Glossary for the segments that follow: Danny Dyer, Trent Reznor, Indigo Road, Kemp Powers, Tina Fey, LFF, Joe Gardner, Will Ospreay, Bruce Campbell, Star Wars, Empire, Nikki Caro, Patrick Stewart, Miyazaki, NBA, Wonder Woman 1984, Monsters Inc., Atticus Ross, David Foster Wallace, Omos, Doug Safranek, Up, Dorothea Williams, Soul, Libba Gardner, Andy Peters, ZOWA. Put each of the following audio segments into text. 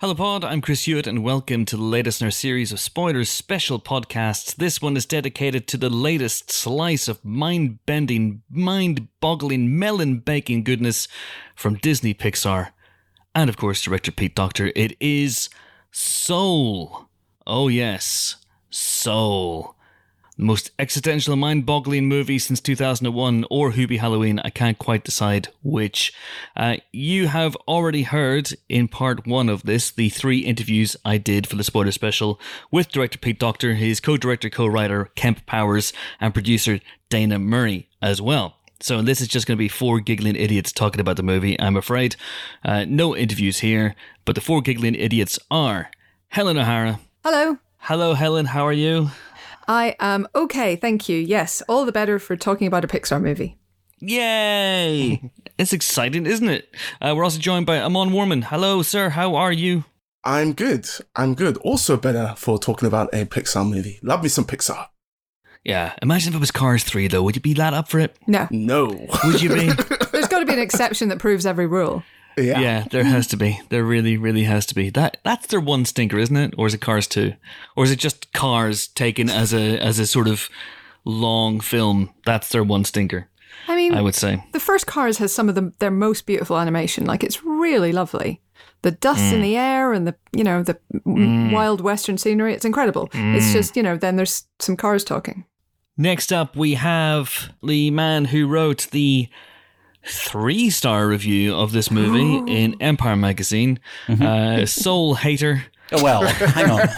Hello Pod, I'm Chris Hewitt and welcome to the latest in our series of spoilers special podcasts. This one is dedicated to the latest slice of mind-bending, mind-boggling, melon-baking goodness from Disney, Pixar, and of course director Pete Docter. It is Soul. Oh yes, Soul. The most existential and mind-boggling movie since 2001 or Hubie Halloween, I can't quite decide which. You have already heard in part one of this, the three interviews I did for the spoiler special with director Pete Docter, his co-director, co-writer Kemp Powers and producer Dana Murray as well. So this is just going to be four giggling idiots talking about the movie, I'm afraid. No interviews here, but the four giggling idiots are Helen O'Hara. Hello. Hello, Helen. How are you? I am okay, thank you. Yes, all the better for talking about a Pixar movie. Yay! It's exciting, isn't it? We're also joined by Amon Warmann. Hello, sir. How are you? I'm good. I'm good. Also better for talking about a Pixar movie. Love me some Pixar. Yeah. Imagine if it was Cars 3, though. Would you be that up for it? No. Would you be? There's got to be an exception that proves every rule. Yeah, there has to be. There really, really has to be. That's their one stinker, isn't it? Or is it Cars 2? Or is it just Cars taken as a sort of long film? That's their one stinker. I mean, I would say the first Cars has some of their most beautiful animation. Like, it's really lovely. The dust in the air and the wild Western scenery. It's incredible. It's just, then there's some cars talking. Next up, we have the man who wrote the 3-star review of this movie in Empire magazine. Soul hater. Oh, well, hang on.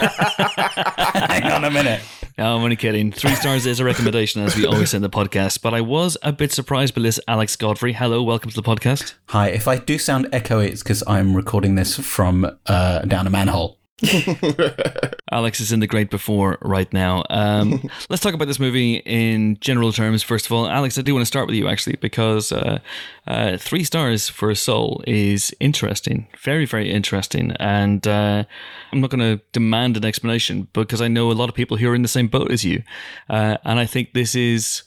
Hang on a minute. No, I'm only kidding. 3 stars is a recommendation, as we always say in the podcast. But I was a bit surprised by this. Alex Godfrey, hello, welcome to the podcast. Hi. If I do sound echoey, it's because I'm recording this from down a manhole. Alex is in the great before right now. Let's talk about this movie in general terms. First of all, Alex, I do want to start with you actually, because 3 stars for Soul is interesting, very, very interesting. And I'm not going to demand an explanation because I know a lot of people who are in the same boat as you. And I think this is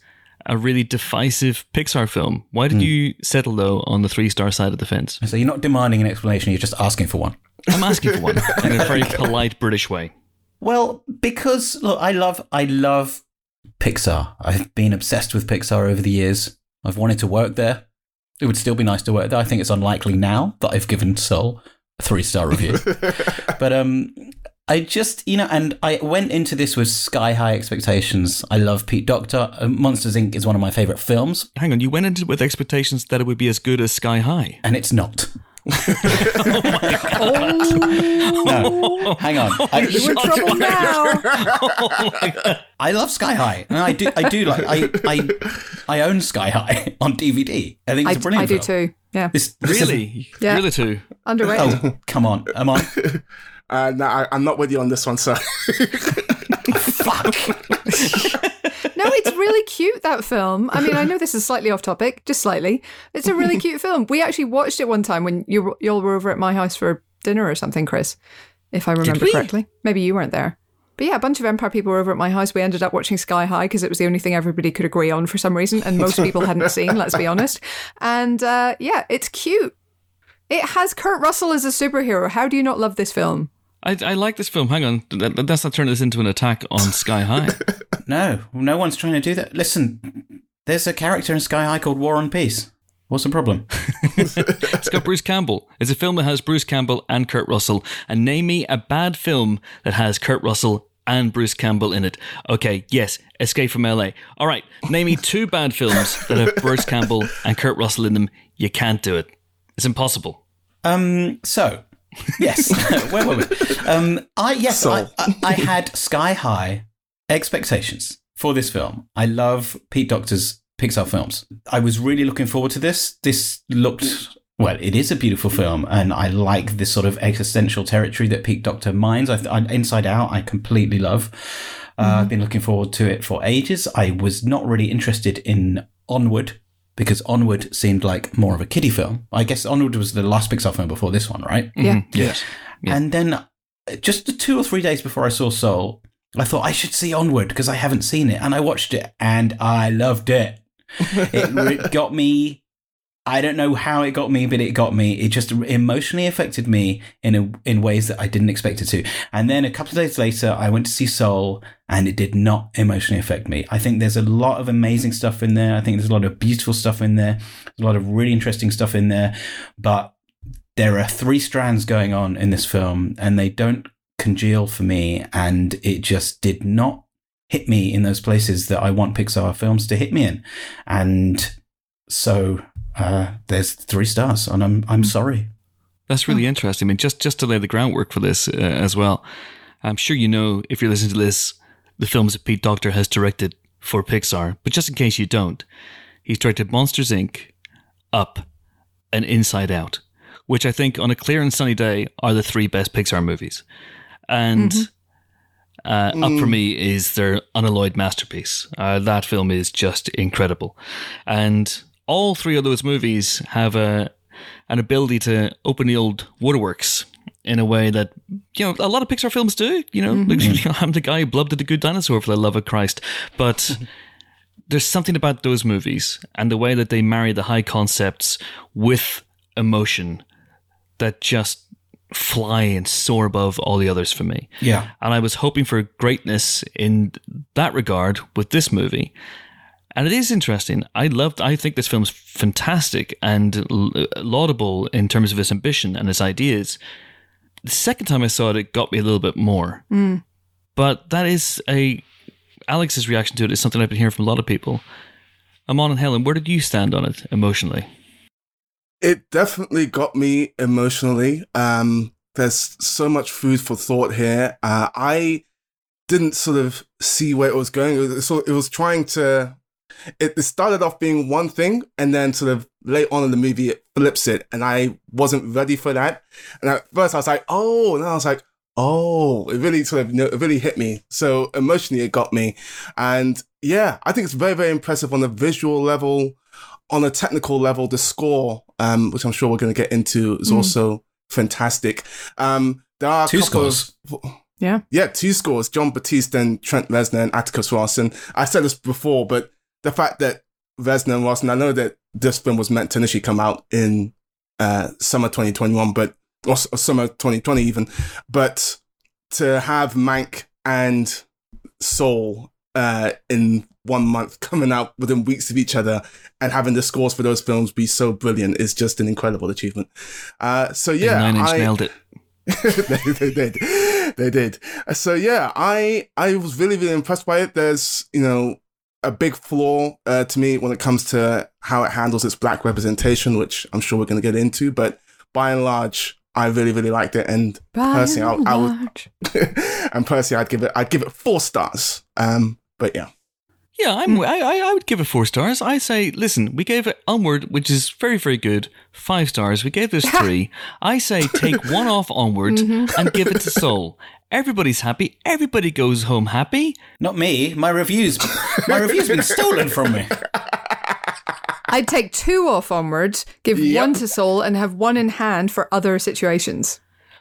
a really divisive Pixar film. Why did you settle though on the 3-star side of the fence? So you're not demanding an explanation, you're just asking for one. I'm asking for one in a very polite British way. Well, because look, I love Pixar. I've been obsessed with Pixar over the years. I've wanted to work there. It would still be nice to work there. I think it's unlikely now that I've given Soul a 3-star review. But I just, and I went into this with sky-high expectations. I love Pete Docter. Monsters Inc. is one of my favourite films. Hang on, you went into it with expectations that it would be as good as Sky High. And it's not. Oh my God. No, hang on. You're in trouble now. Oh my God. I love Sky High. And I own Sky High on DVD. I think it's a brilliant film. I do too. Yeah. Really? Yeah. Really too. Underrated. Oh, come on. Am I? No, I'm not with you on this one, sir. Fuck. No, it's really cute, that film. I mean, I know this is slightly off topic, just slightly. It's a really cute film. We actually watched it one time when you all were over at my house for dinner or something, Chris, if I remember correctly. Maybe you weren't there. But yeah, a bunch of Empire people were over at my house. We ended up watching Sky High because it was the only thing everybody could agree on for some reason, and most people hadn't seen, let's be honest. And yeah, it's cute. It has Kurt Russell as a superhero. How do you not love this film? I like this film. Hang on. Let's not turn this into an attack on Sky High. No one's trying to do that. Listen, there's a character in Sky High called War and Peace. What's the problem? It's got Bruce Campbell. It's a film that has Bruce Campbell and Kurt Russell. And name me a bad film that has Kurt Russell and Bruce Campbell in it. Okay, yes, Escape from LA. All right, name me two bad films that have Bruce Campbell and Kurt Russell in them. You can't do it. It's impossible. Yes. Where were we? I had sky-high expectations for this film. I love Pete Docter's Pixar films. I was really looking forward to this. This looked, well, it is a beautiful film, and I like this sort of existential territory that Pete Docter mines. Inside Out, I completely love. I've been looking forward to it for ages. I was not really interested in Onward, because Onward seemed like more of a kiddie film. I guess Onward was the last Pixar film before this one, right? Yeah. Mm-hmm. Yes. Yeah. And then just the 2 or 3 days before I saw Soul, I thought I should see Onward because I haven't seen it. And I watched it and I loved it. It got me I don't know how it got me, but it got me. It just emotionally affected me in ways that I didn't expect it to. And then a couple of days later, I went to see Soul, and it did not emotionally affect me. I think there's a lot of amazing stuff in there. I think there's a lot of beautiful stuff in there. There's a lot of really interesting stuff in there. But there are three strands going on in this film, and they don't congeal for me. And it just did not hit me in those places that I want Pixar films to hit me in. And so... there's 3 stars, and I'm sorry. That's really interesting. I mean, just to lay the groundwork for this as well, I'm sure you know, if you're listening to this, the films that Pete Docter has directed for Pixar. But just in case you don't, he's directed Monsters, Inc., Up, and Inside Out, which I think on a clear and sunny day are the 3 best Pixar movies. And Up for me is their unalloyed masterpiece. That film is just incredible. And... all 3 of those movies have an ability to open the old waterworks in a way that, you know, a lot of Pixar films do. You know, like, I'm the guy who blubbed at the Good Dinosaur for the love of Christ. But there's something about those movies and the way that they marry the high concepts with emotion that just fly and soar above all the others for me. Yeah. And I was hoping for greatness in that regard with this movie. And it is interesting. I think this film's fantastic and laudable in terms of its ambition and its ideas. The second time I saw it, it got me a little bit more. But that is Alex's reaction to it is something I've been hearing from a lot of people. Amon and Helen, where did you stand on it emotionally? It definitely got me emotionally. There's so much food for thought here. I didn't sort of see where it was going. It was trying to... It started off being one thing, and then sort of late on in the movie, it flips it, and I wasn't ready for that. And at first, I was like, "Oh," and then I was like, "Oh!" It really sort of, you know, it really hit me. So emotionally, it got me, and yeah, I think it's very, very impressive on a visual level, on a technical level. The score, which I'm sure we're going to get into, is also fantastic. There are 2 scores. Yeah, 2 scores: John Batiste and Trent Reznor and Atticus Ross. And I said this before, but the fact that Reznor and Ross, and I know that this film was meant to initially come out in summer 2021, but or summer 2020 even, but to have Mank and Soul in 1 month coming out within weeks of each other and having the scores for those films be so brilliant is just an incredible achievement. So yeah, and Nine Inch nailed it. They did. So yeah, I was really, really impressed by it. There's, you know, a big flaw to me when it comes to how it handles its black representation, which I'm sure we're going to get into. But by and large, I really, really liked it, and personally, I'd give it 4 stars. But yeah. Yeah, I would give it 4 stars. I say, listen, we gave it Onward, which is very, very good, 5 stars. We gave this 3. I say take 1 off Onward and give it to Soul. Everybody's happy. Everybody goes home happy. Not me. My review's been stolen from me. I'd take 2 off Onward, give 1 to Soul, and have 1 in hand for other situations.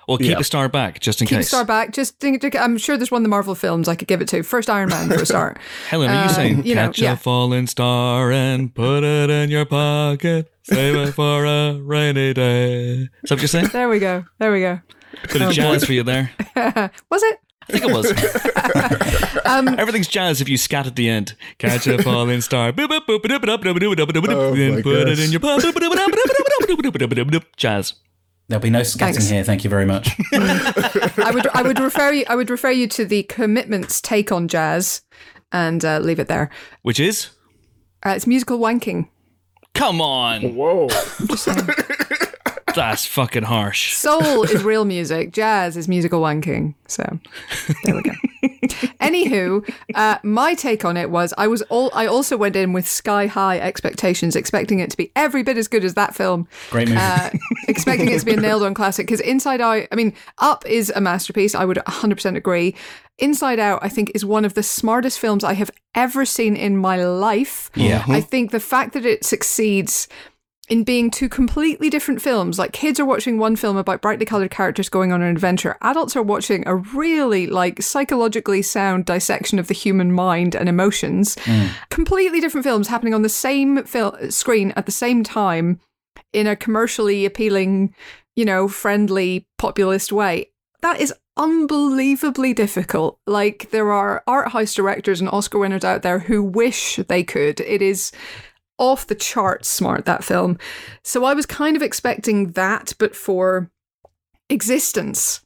Or keep a star back, just in case. Keep a star back. Just think, I'm sure there's one of the Marvel films I could give it to. First Iron Man for a star. Helen, are you saying, catch a falling star and put it in your pocket, save it for a rainy day? Is that what you're saying? There we go. Bit of jazz for you there. Was it? I think it was. Everything's jazz if you scat at the end. Catch a falling star. Boop, boop, boop, boop, boop, boop, boop, boop, boop, boop, put it in your pocket. Jazz. There'll be no scatting here. Thank you very much. I would refer you to the Commitments' take on jazz, and leave it there. Which is? It's musical wanking. Come on! Whoa! Just saying. That's fucking harsh. Soul is real music. Jazz is musical wanking. So there we go. Anywho, my take on it was I also went in with sky high expectations, expecting it to be every bit as good as that film. Great movie. Expecting it to be a nailed on classic, because Inside Out, I mean, Up is a masterpiece. I would 100% agree. Inside Out, I think, is one of the smartest films I have ever seen in my life. Yeah. I think the fact that it succeeds in being 2 completely different films. Like, kids are watching one film about brightly coloured characters going on an adventure. Adults are watching a really, like, psychologically sound dissection of the human mind and emotions. Completely different films happening on the same screen at the same time in a commercially appealing, you know, friendly, populist way. That is unbelievably difficult. Like, there are art house directors and Oscar winners out there who wish they could. It is off the charts smart, that film. So I was kind of expecting that, but for existence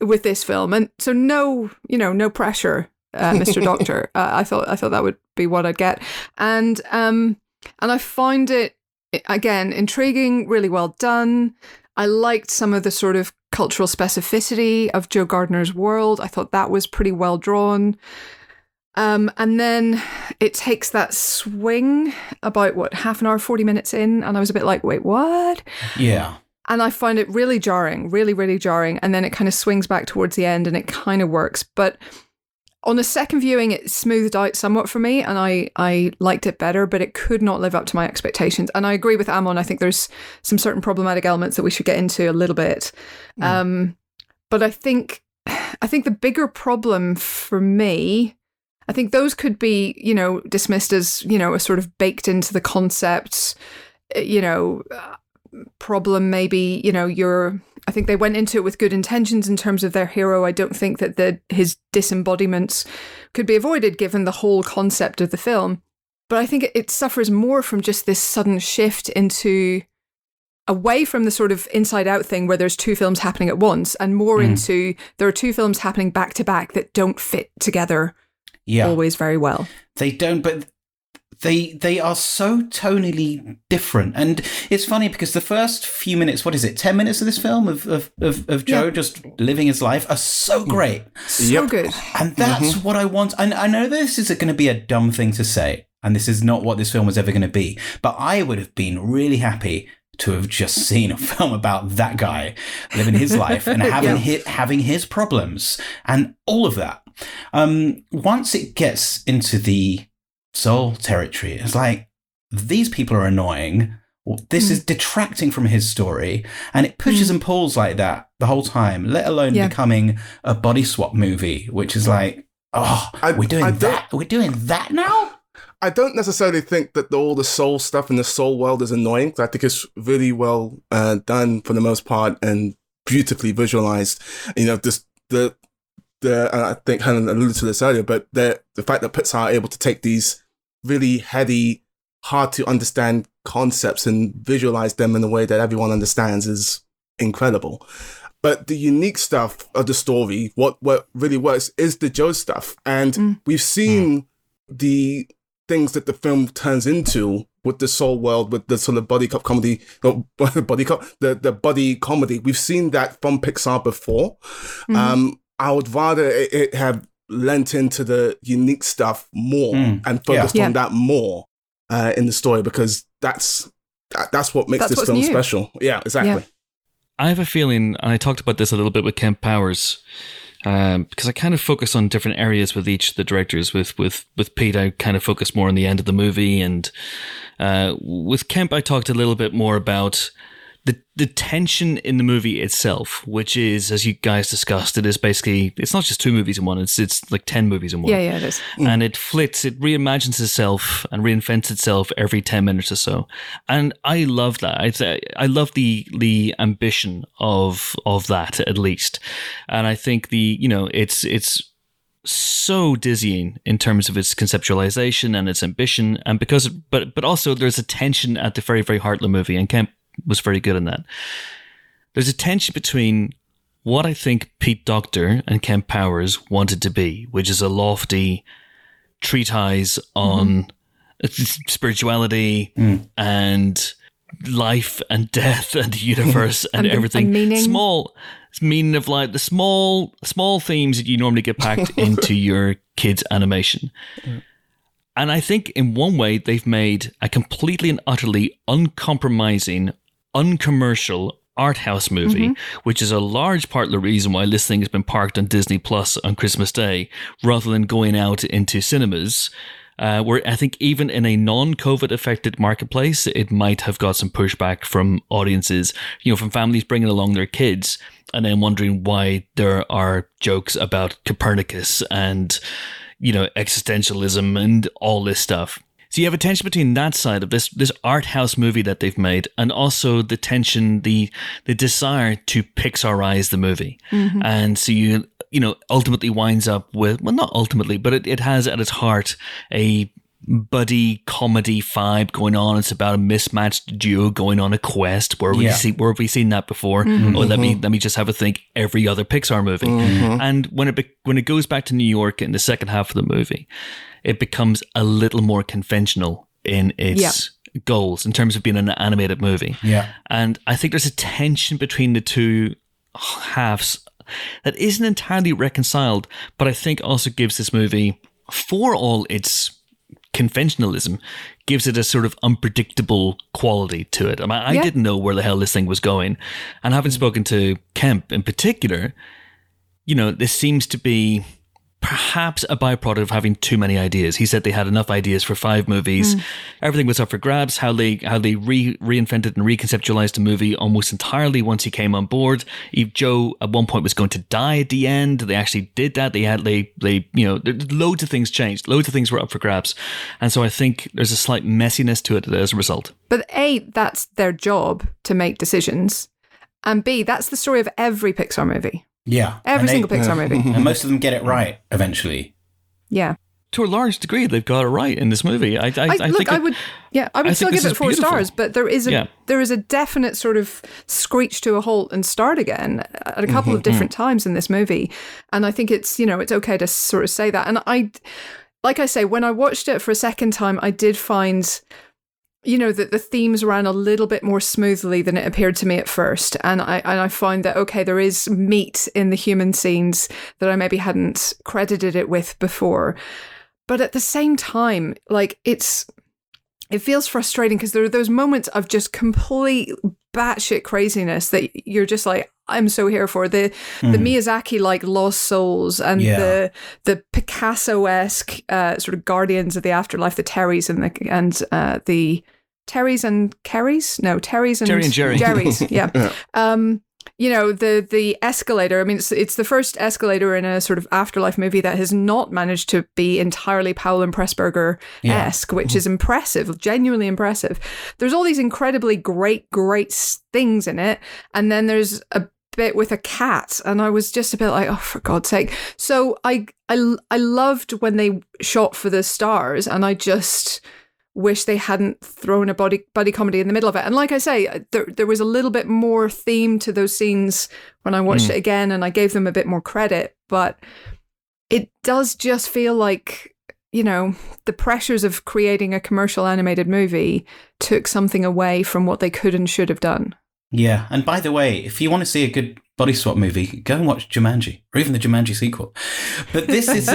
with this film. And so no pressure, Mr. Doctor. I thought that would be what I'd get. And I found it, again, intriguing, really well done. I liked some of the sort of cultural specificity of Joe Gardner's world. I thought that was pretty well drawn. And then it takes that swing about, what, half an hour, 40 minutes in, and I was a bit like, wait, what? Yeah. And I find it really jarring, really, really jarring. And then it kind of swings back towards the end and it kind of works. But on the second viewing, it smoothed out somewhat for me, and I liked it better, but it could not live up to my expectations. And I agree with Amon. I think there's some certain problematic elements that we should get into a little bit. Yeah. But I think the bigger problem for me, I think those could be, you know, dismissed as, you know, a sort of baked into the concept, you know, problem maybe, you know, I think they went into it with good intentions in terms of their hero. I don't think that his disembodiments could be avoided given the whole concept of the film. But I think it suffers more from just this sudden shift into away from the sort of Inside Out thing where there's two films happening at once and more into there are two films happening back to back that don't fit together. Yeah. Always very well. They don't, but they are so tonally different. And it's funny because the first few minutes, what is it, 10 minutes of this film of Joe just living his life are so great. So good. And that's what I want. And I know this is going to be a dumb thing to say, and this is not what this film was ever going to be, but I would have been really happy to have just seen a film about that guy living his life and having his problems and all of that. Once it gets into the Soul territory, it's like, these people are annoying. This is detracting from his story. And it pushes and pulls like that the whole time, let alone becoming a body swap movie, which is like, we're doing that now? I don't necessarily think that all the Soul stuff in the Soul world is annoying, because I think it's really well done for the most part and beautifully visualized. You know, just I think Helen alluded to this earlier, but the fact that Pixar are able to take these really heady, hard to understand concepts and visualize them in a way that everyone understands is incredible. But the unique stuff of the story, what really works, is the Joe stuff. And we've seen the things that the film turns into with the Soul world, with the sort of buddy comedy. We've seen that from Pixar before. I would rather it have lent into the unique stuff more and focused on that more in the story, because that's what makes this film new. Special. Yeah, exactly. Yeah. I have a feeling, and I talked about this a little bit with Kemp Powers, because I kind of focus on different areas with each of the directors. With Pete, I kind of focus more on the end of the movie, and with Kemp, I talked a little bit more about the tension in the movie itself, which is, as you guys discussed, it is basically, it's not just two movies in one, it's like 10 movies in one. Yeah, it is. And it flits, it reimagines itself and reinvents itself every 10 minutes or so. And I love that. I love the ambition of that, at least. And I think it's so dizzying in terms of its conceptualization and its ambition, and but also there's a tension at the very, very heart of the movie, and Kemp was very good in that. There's a tension between what I think Pete Docter and Kemp Powers wanted to be, which is a lofty treatise on spirituality and life and death and the universe and everything. And meaning. Meaning of life, the small themes that you normally get packed into your kids' animation. Mm. And I think in one way, they've made a completely and utterly uncompromising, uncommercial art house movie, which is a large part of the reason why this thing has been parked on Disney Plus on Christmas Day, rather than going out into cinemas, where I think even in a non-COVID affected marketplace, it might have got some pushback from audiences, you know, from families bringing along their kids and then wondering why there are jokes about Copernicus and, you know, existentialism and all this stuff. So you have a tension between that side of this art house movie that they've made, and also the tension, the desire to Pixarize the movie. Mm-hmm. And so you know, ultimately winds up with, well, not ultimately, but it has at its heart a buddy comedy vibe going on. It's about a mismatched duo going on a quest. Where have we seen that before? Mm-hmm. Oh, let me just have a think. Every other Pixar movie. Mm-hmm. And when it goes back to New York in the second half of the movie, it becomes a little more conventional in its goals in terms of being an animated movie. Yeah, and I think there's a tension between the two halves that isn't entirely reconciled, but I think also gives this movie, for all its conventionalism, gives it a sort of unpredictable quality to it. I mean, I didn't know where the hell this thing was going. And having spoken to Kemp in particular, you know, this seems to be perhaps a byproduct of having too many ideas. He said they had enough ideas for 5 movies. Mm. Everything was up for grabs. How they reinvented and reconceptualized the movie almost entirely once he came on board. If Joe at one point was going to die at the end, they actually did that. They you know, loads of things changed. Loads of things were up for grabs, and so I think there's a slight messiness to it as a result. But A, that's their job to make decisions, and B, that's the story of every Pixar movie. Yeah. Every single Pixar movie. And most of them get it right eventually. Yeah. To a large degree, they've got it right in this movie. I would still give it 4 beautiful. Stars, but there is a definite sort of screech to a halt and start again at a couple of different times in this movie. And I think it's, you know, it's okay to sort of say that. And like I say, when I watched it for a second time, I did find, you know, that the themes ran a little bit more smoothly than it appeared to me at first. And I find that, okay, there is meat in the human scenes that I maybe hadn't credited it with before. But at the same time, like, it feels frustrating because there are those moments of just complete batshit craziness that you're just like, I'm so here for the Miyazaki like Lost Souls and the Picasso-esque sort of Guardians of the Afterlife, the Terrys and the Terrys and Kerrys? No, Terrys and Jerry and Jerrys. Yeah. You know, the escalator. I mean, it's the first escalator in a sort of afterlife movie that has not managed to be entirely Powell and Pressburger-esque, which is impressive, genuinely impressive. There's all these incredibly great things in it. And then there's a bit with a cat. And I was just a bit like, oh, for God's sake. So I loved when they shot for the stars, and I just wish they hadn't thrown a buddy comedy in the middle of it. And like I say, there was a little bit more theme to those scenes when I watched it again, and I gave them a bit more credit. But it does just feel like, you know, the pressures of creating a commercial animated movie took something away from what they could and should have done. Yeah. And by the way, if you want to see a good body swap movie, go and watch Jumanji, or even the Jumanji sequel. But this is,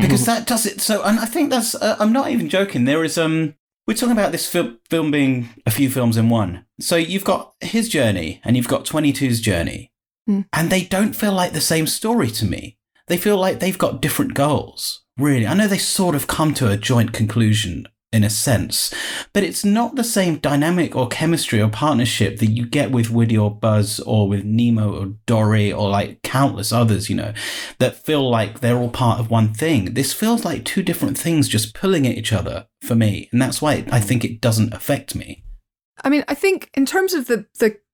because that does it. So, and I think that's, I'm not even joking. There is, we're talking about this film being a few films in one. So you've got his journey and you've got 22's journey, and they don't feel like the same story to me. They feel like they've got different goals, really. I know they sort of come to a joint conclusion in a sense, but it's not the same dynamic or chemistry or partnership that you get with Woody or Buzz or with Nemo or Dory or like countless others, you know, that feel like they're all part of one thing. This feels like two different things just pulling at each other for me. And that's why I think it doesn't affect me. I mean, I think in terms of the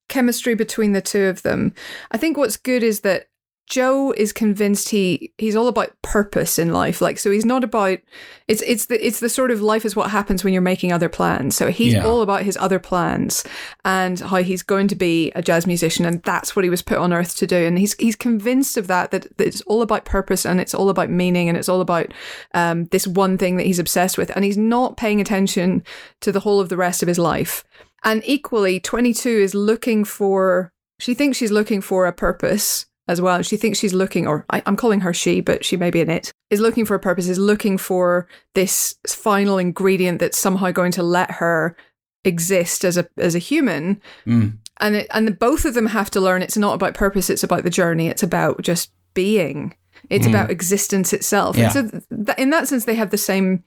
chemistry between the two of them, I think what's good is that Joe is convinced he's all about purpose in life, like, so he's not about it's the sort of life is what happens when you're making other plans. So he's all about his other plans and how he's going to be a jazz musician, and that's what he was put on earth to do. And he's convinced of that it's all about purpose and it's all about meaning and it's all about this one thing that he's obsessed with, and he's not paying attention to the whole of the rest of his life. And equally, 22 is looking for, she thinks she's looking for a purpose as well. She thinks she's looking, or I'm calling her she, but she may be an it, is looking for a purpose, is looking for this final ingredient that's somehow going to let her exist as a human. Mm. And both of them have to learn it's not about purpose, it's about the journey, it's about just being. It's about existence itself. Yeah. And so in that sense, they have the same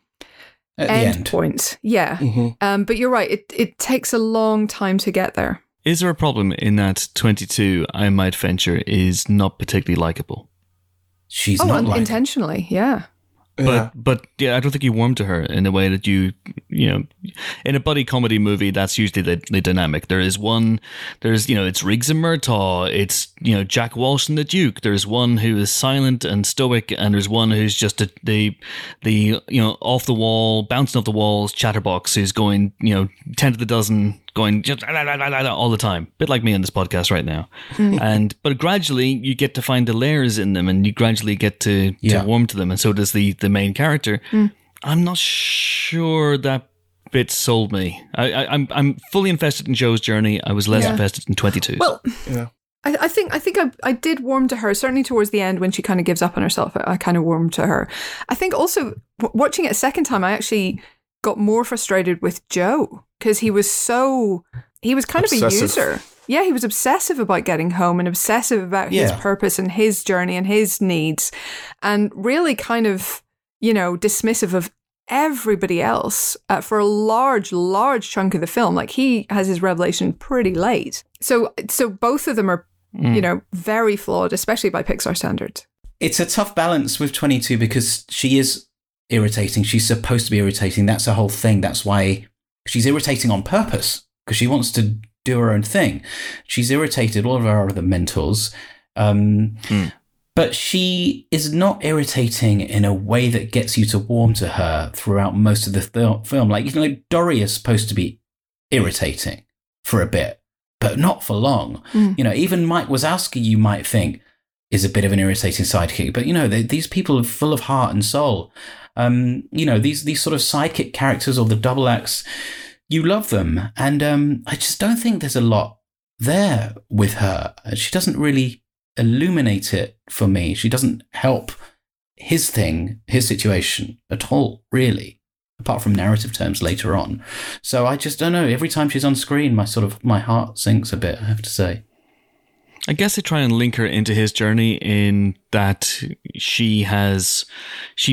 end point. Yeah. Mm-hmm. But you're right, it takes a long time to get there. Is there a problem in that 22, I might venture, is not particularly likable? She's not intentionally, yeah. But I don't think you warmed to her in a way that you you know, in a buddy comedy movie, that's usually the dynamic. There is one, there's, you know, it's Riggs and Murtaugh, it's, you know, Jack Walsh and the Duke. There's one who is silent and stoic, and there's one who's just the you know, off the wall, bouncing off the walls chatterbox who's going, you know, 10 to the dozen, going just all the time, a bit like me on this podcast right now. And but gradually you get to find the layers in them, and you gradually get to warm to them, and so does the main character. I'm not sure that bit sold me. I'm fully invested in Joe's journey. I was less invested in 22. Well, yeah. I think I did warm to her, certainly towards the end when she kind of gives up on herself. I kind of warmed to her. I think also watching it a second time, I actually got more frustrated with Joe because he was kind obsessive. Of a user. Yeah, he was obsessive about getting home and obsessive about his purpose and his journey and his needs, and really kind of, you know, dismissive of everybody else for a large chunk of the film. Like, he has his revelation pretty late. So both of them are, you know, very flawed, especially by Pixar standards. It's a tough balance with 22 because she is irritating. She's supposed to be irritating. That's the whole thing. That's why she's irritating on purpose, because she wants to do her own thing. She's irritated all of her other mentors. But she is not irritating in a way that gets you to warm to her throughout most of the film. Like, you know, Dory is supposed to be irritating for a bit, but not for long. You know, even Mike Wazowski, you might think, is a bit of an irritating sidekick. But, you know, these people are full of heart and soul. You know, these sort of sidekick characters or the double acts, you love them. And I just don't think there's a lot there with her. She doesn't really illuminate it for me. She doesn't help his situation at all, really, apart from narrative terms later on. So I just don't know. Every time she's on screen, my heart sinks a bit, I have to say. I guess they try and link her into his journey in that she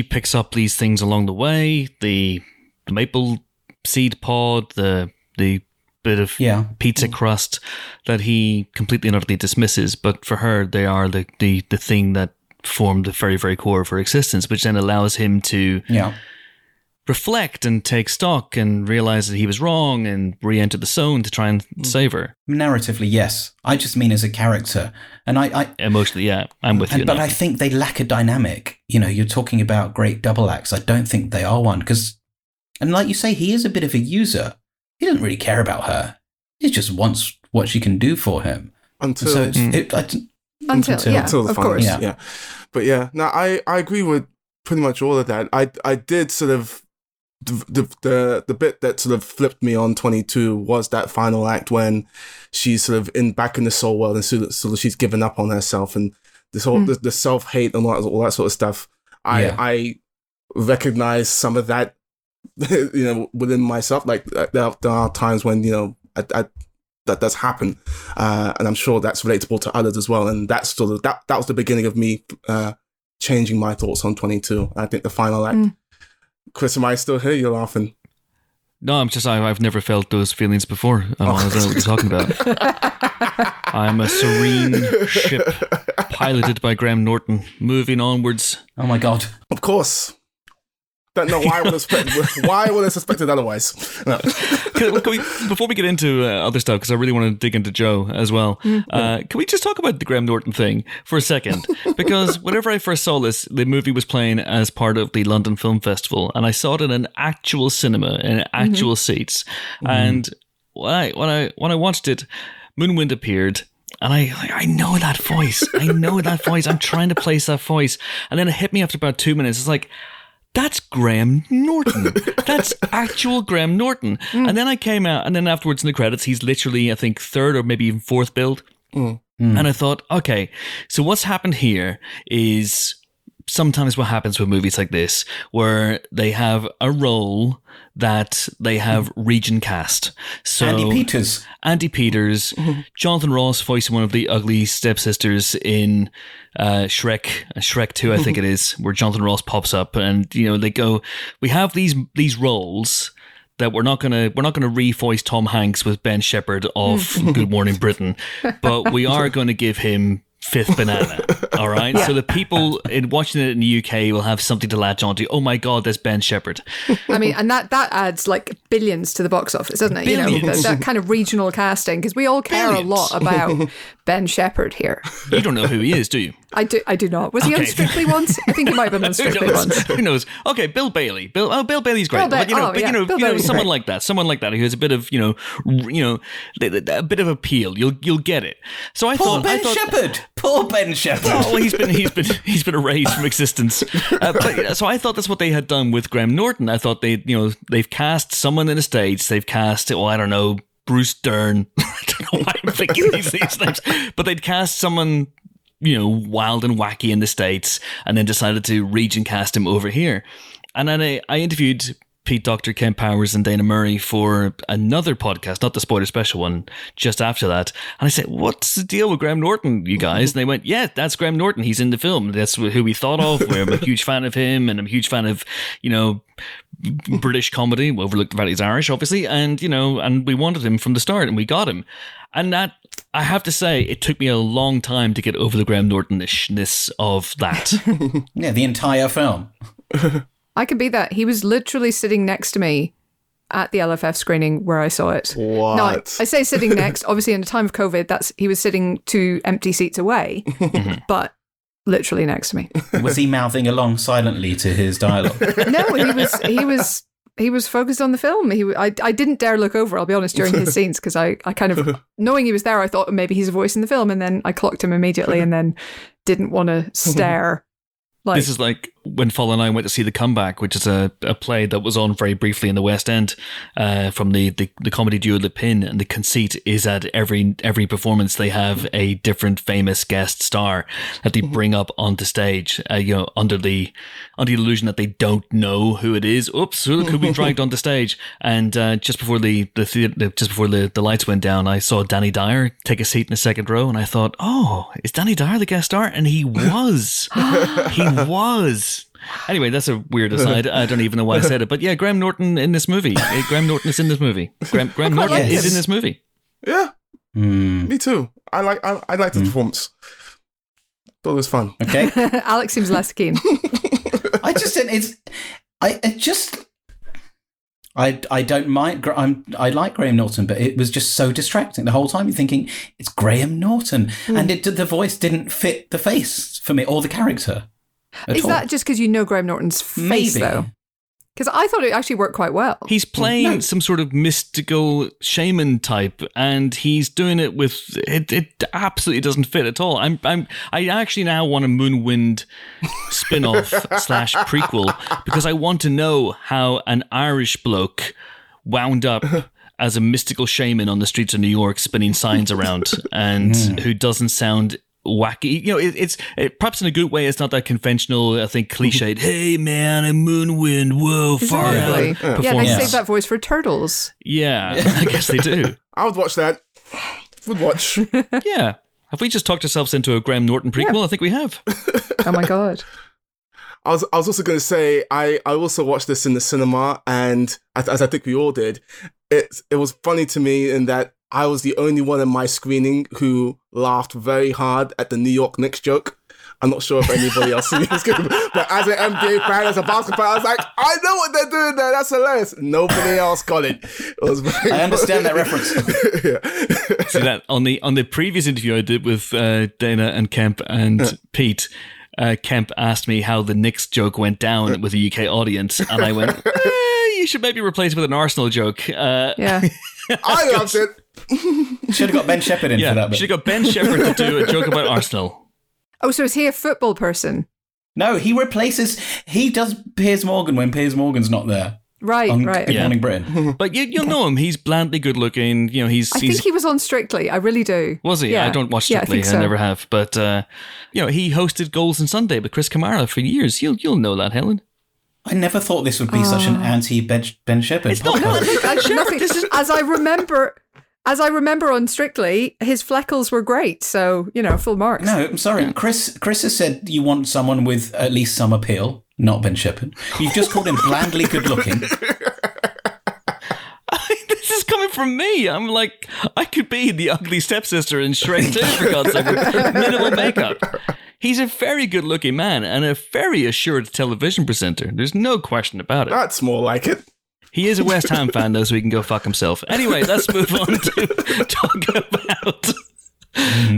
picks up these things along the way, the maple seed pod, the bit of pizza crust that he completely and utterly dismisses, but for her they are the thing that formed the very, very core of her existence, which then allows him to reflect and take stock and realize that he was wrong and re-enter the zone to try and save her. Narratively, yes. I just mean as a character. And I emotionally, yeah, I'm with you. But I think they lack a dynamic. You know, you're talking about great double acts. I don't think they are one, because, and like you say, he is a bit of a user. He doesn't really care about her. He just wants what she can do for him. Until the final. Yeah. But yeah, no, I agree with pretty much all of that. I did sort of, the bit that sort of flipped me on 22 was that final act when she's sort of back in the soul world, and so she's given up on herself and this whole the self-hate and all that sort of stuff. I recognize some of that, you know, within myself. Like, there are times when, you know, that does happen, and I'm sure that's relatable to others as well. And that's sort of that was the beginning of me changing my thoughts on 22. I think the final act. Chris, am I still here? You're laughing. No, I'm just, I've never felt those feelings before. I don't know what you're talking about. I'm a serene ship piloted by Graham Norton, moving onwards. Oh my God! Of course. Don't know why I would have suspected otherwise. No. Before we get into other stuff, because I really want to dig into Joe as well, can we just talk about the Graham Norton thing for a second? Because whenever I first saw this, the movie was playing as part of the London Film Festival, and I saw it in an actual cinema, in actual seats. And when I watched it, Moonwind appeared. And I know that voice. I'm trying to place that voice. And then it hit me after about 2 minutes. It's like, that's Graham Norton. That's actual Graham Norton. And then I came out, and then afterwards in the credits, he's literally, I think, third or maybe even fourth billed. And I thought, okay, so what's happened here is sometimes what happens with movies like this, where they have a role that they have region cast. So Andy Peters, Jonathan Ross voicing one of the ugly stepsisters in Shrek 2, I think it is, where Jonathan Ross pops up, and, you know, they go, we have these roles that we're not gonna re-voice Tom Hanks with Ben Shephard of Good Morning Britain, but we are going to give him Fifth Banana. All right. Yeah. So the people in watching it in the UK will have something to latch onto. Oh my God, there's Ben Shephard. I mean, and that adds like billions to the box office, doesn't it? Billions. You know, that kind of regional casting, because we all care a lot about Ben Shephard here. You don't know who he is, do you? I do not. Was he on Strictly once? I think he might have been on Strictly once. Who knows? Okay, Bill Bailey. Bill Bailey's great. But you know, someone like that. Someone like that who has a bit of, a bit of appeal. You'll get it. So Poor Ben Shephard. Well, he's been erased from existence. So I thought that's what they had done with Graham Norton. I thought they've cast someone in a stage. They've cast Bruce Dern. I don't know why I'm thinking these names, but they'd cast someone, wild and wacky in the States, and then decided to region cast him over here. And then I interviewed Pete Docter, Kemp Powers, and Dana Murray for another podcast, not the spoiler special one, just after that. And I said, what's the deal with Graham Norton, you guys? And they went, yeah, that's Graham Norton. He's in the film. That's who we thought of. I'm a huge fan of him, and I'm a huge fan of, British comedy. We overlooked the fact he's Irish, obviously. And, and we wanted him from the start, and we got him. And that, I have to say, it took me a long time to get over the Graham Norton-ishness of that. Yeah, the entire film. I could be that. He was literally sitting next to me at the LFF screening where I saw it. What? Now, I say sitting next. Obviously, in the time of COVID, he was sitting 2 empty seats away, but literally next to me. Was he mouthing along silently to his dialogue? No, he was focused on the film. I didn't dare look over, I'll be honest, during his scenes, because I kind of, knowing he was there, I thought maybe he's a voice in the film, and then I clocked him immediately and then didn't want to stare. This is like when Fall and I went to see The Comeback, which is a play that was on very briefly in the West End from the comedy duo Le Pin, and the conceit is that every performance they have a different famous guest star that they bring up onto stage, under the illusion that they don't know who it is. Oops, who could be dragged onto stage? And just before the lights went down, I saw Danny Dyer take a seat in the second row, and I thought, oh, is Danny Dyer the guest star? And he was. Was. Anyway, that's a weird aside. I don't even know why I said it. But yeah, Graham Norton in this movie. Graham Norton is in this movie. Graham Norton is in this movie. Yeah. Mm. Me too. I liked the performance. Thought it was fun. Okay. Alex seems less keen. I don't mind. I like Graham Norton, but it was just so distracting the whole time. You're thinking it's Graham Norton, and the voice didn't fit the face for me or the character. Is that just because you know Graham Norton's face, though? Because I thought it actually worked quite well. He's playing some sort of mystical shaman type, and he's doing it with it. It absolutely doesn't fit at all. I actually now want a Moonwind spin-off / prequel, because I want to know how an Irish bloke wound up as a mystical shaman on the streets of New York, spinning signs around, and who doesn't sound wacky. It's perhaps in a good way. It's not that conventional, I think, cliched, hey man, I'm Moonwind, whoa, far out. Yeah, they save that voice for Turtles. Yeah, I guess they do. I would watch that. Yeah. Have we just talked ourselves into a Graham Norton prequel? Yeah. I think we have. Oh my God. I was also going to say, I also watched this in the cinema, and as I think we all did, it was funny to me in that I was the only one in my screening who laughed very hard at the New York Knicks joke. I'm not sure if anybody else was good, but as an NBA fan, as a basketball fan, I was like, I know what they're doing there. That's hilarious. Nobody else got it. I understand that reference. Yeah. See that on the previous interview I did with Dana and Kemp and Pete. Kemp asked me how the Knicks joke went down with the UK audience, and I went, you should maybe replace it with an Arsenal joke. Yeah. I loved it. Should have got Ben Shephard in for that bit. Should have got Ben Shephard to do a joke about Arsenal. Oh, so is he a football person? No, he does Piers Morgan when Piers Morgan's not there. Right, right. Good Morning Britain. But you'll know him. He's blandly good looking. I think he was on Strictly. I really do. Was he? Yeah. I don't watch Strictly. I never have. But he hosted Goals and Sunday with Chris Kamara for years. You'll know that, Helen. I never thought this would be such an anti-Ben Shephard. It's not. As I remember on Strictly, his fleckles were great, so, full marks. No, I'm sorry. Chris has said you want someone with at least some appeal, not Ben Shephard. You've just called him blandly good-looking. This is coming from me. I'm like, I could be the ugly stepsister in Shrek 2, for God's sake, with minimal makeup. He's a very good-looking man and a very assured television presenter. There's no question about it. That's more like it. He is a West Ham fan, though, so he can go fuck himself. Anyway, let's move on to talk about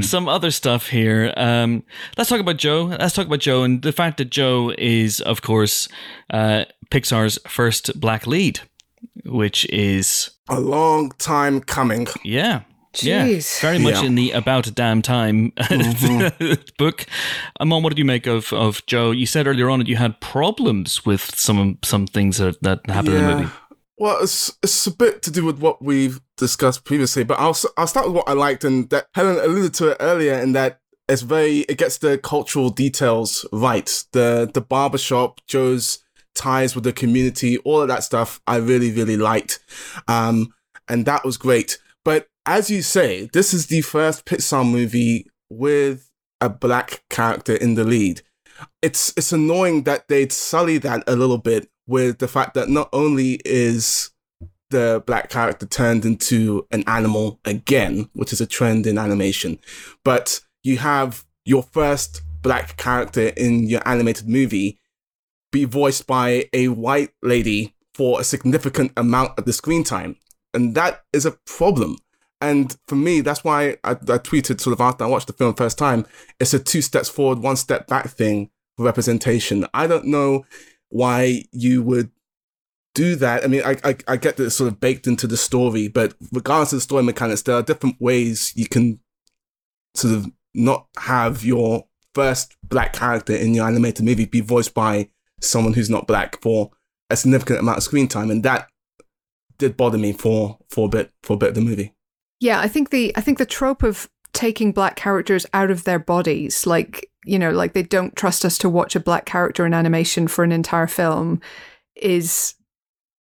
some other stuff here. Let's talk about Joe. Let's talk about Joe and the fact that Joe is, of course, Pixar's first black lead, which is a long time coming. Yeah. Jeez. Yeah, very much in the About Damn Time book. Amon, what did you make of Joe? You said earlier on that you had problems with some things that happened in the movie. Well, it's a bit to do with what we've discussed previously, but I'll start with what I liked, and that Helen alluded to it earlier, in that it gets the cultural details right. The barbershop, Joe's ties with the community, all of that stuff I really, really liked. And that was great. But as you say, this is the first Pixar movie with a black character in the lead. It's annoying that they'd sully that a little bit with the fact that not only is the black character turned into an animal again, which is a trend in animation, but you have your first black character in your animated movie be voiced by a white lady for a significant amount of the screen time. And that is a problem. And for me, that's why I tweeted sort of after I watched the film first time, it's a 2 steps forward, 1 step back thing for representation. I don't know why you would do that. I mean, I get that it's sort of baked into the story, but regardless of the story mechanics, there are different ways you can sort of not have your first black character in your animated movie be voiced by someone who's not black for a significant amount of screen time. And that did bother me for a bit of the movie. Yeah, I think the trope of taking black characters out of their bodies, like, you know, like they don't trust us to watch a black character in animation for an entire film, is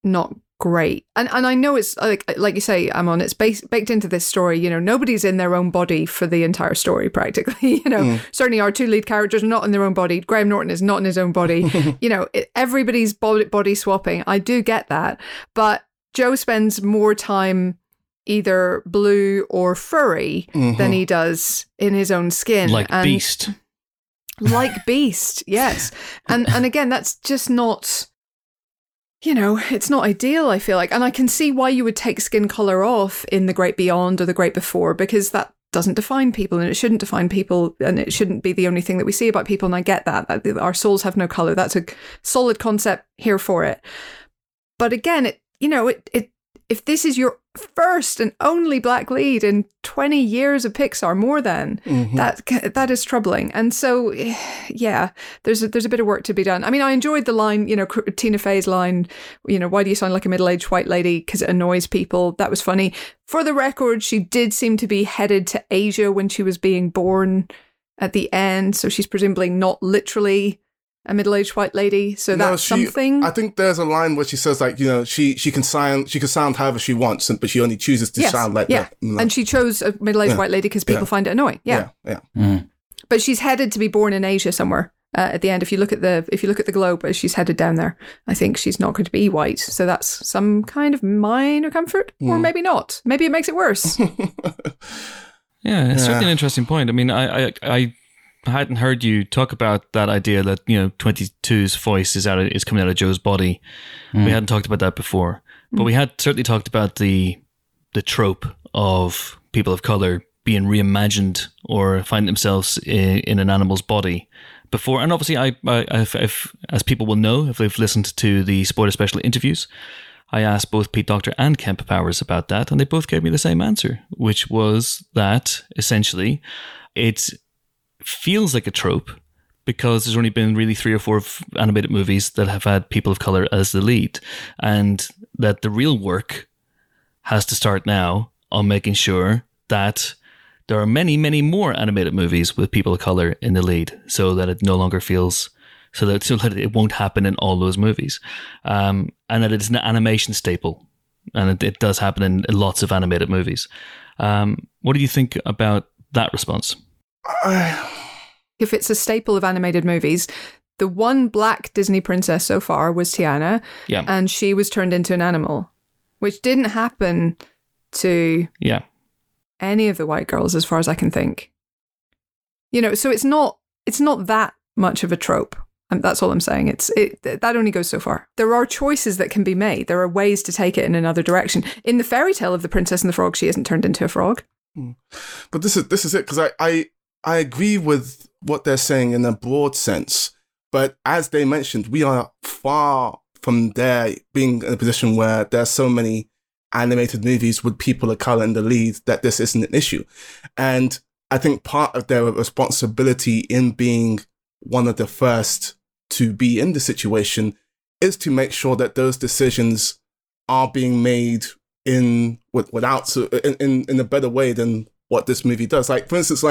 not great. And I know it's like you say, Amon, it's baked into this story. You know, nobody's in their own body for the entire story practically. You know, certainly our 2 lead characters are not in their own body. Graham Norton is not in his own body. You know, everybody's body swapping. I do get that, but Joe spends more time either blue or furry than he does in his own skin. Like Beast, yes. And again, that's just not, you know, it's not ideal, I feel like. And I can see why you would take skin colour off in The Great Beyond or The Great Before, because that doesn't define people, and it shouldn't define people, and it shouldn't be the only thing that we see about people. And I get that. Our souls have no colour. That's a solid concept, here for it. But again, if this is your first and only black lead in 20 years of Pixar, more than, that is troubling. And so, yeah, there's a bit of work to be done. I mean, I enjoyed the line, you know, Tina Fey's line, you know, why do you sound like a middle-aged white lady? Because it annoys people. That was funny. For the record, she did seem to be headed to Asia when she was being born at the end. So she's presumably not literally a middle-aged white lady, so something. I think there's a line where she says, like, you know, she can sound however she wants, but she only chooses to sound like that. Like, and she chose a middle-aged white lady because people find it annoying. But she's headed to be born in Asia somewhere at the end. If you look at the globe, she's headed down there. I think she's not going to be white, so that's some kind of minor comfort, or maybe not. Maybe it makes it worse. It's certainly an interesting point. I mean, I hadn't heard you talk about that idea that, you know, 22's voice is coming out of Joe's body. We hadn't talked about that before, but we had certainly talked about the trope of people of color being reimagined or finding themselves in an animal's body before. And obviously, I, as people will know if they've listened to the spoiler special interviews, I asked both Pete Docter and Kemp Powers about that, and they both gave me the same answer, which was that essentially it feels like a trope because there's only been really 3 or 4 animated movies that have had people of color as the lead, and that the real work has to start now on making sure that there are many, many more animated movies with people of color in the lead, so that it no longer feels so that it won't happen in all those movies, and that it's an animation staple, and it does happen in lots of animated movies. What do you think about that response? If it's a staple of animated movies, the one black Disney princess so far was Tiana, and she was turned into an animal, which didn't happen to any of the white girls as far as I can think. You know, so it's not It's not that much of a trope. And that's all I'm saying. That only goes so far. There are choices that can be made. There are ways to take it in another direction. In the fairy tale of The Princess and the Frog, she isn't turned into a frog. But this is it, because I agree with what they're saying in a broad sense. But as they mentioned, we are far from there being in a position where there's so many animated movies with people of color in the lead that this isn't an issue. And I think part of their responsibility in being one of the first to be in the situation is to make sure that those decisions are being made in a better way than what this movie does. Like, for instance,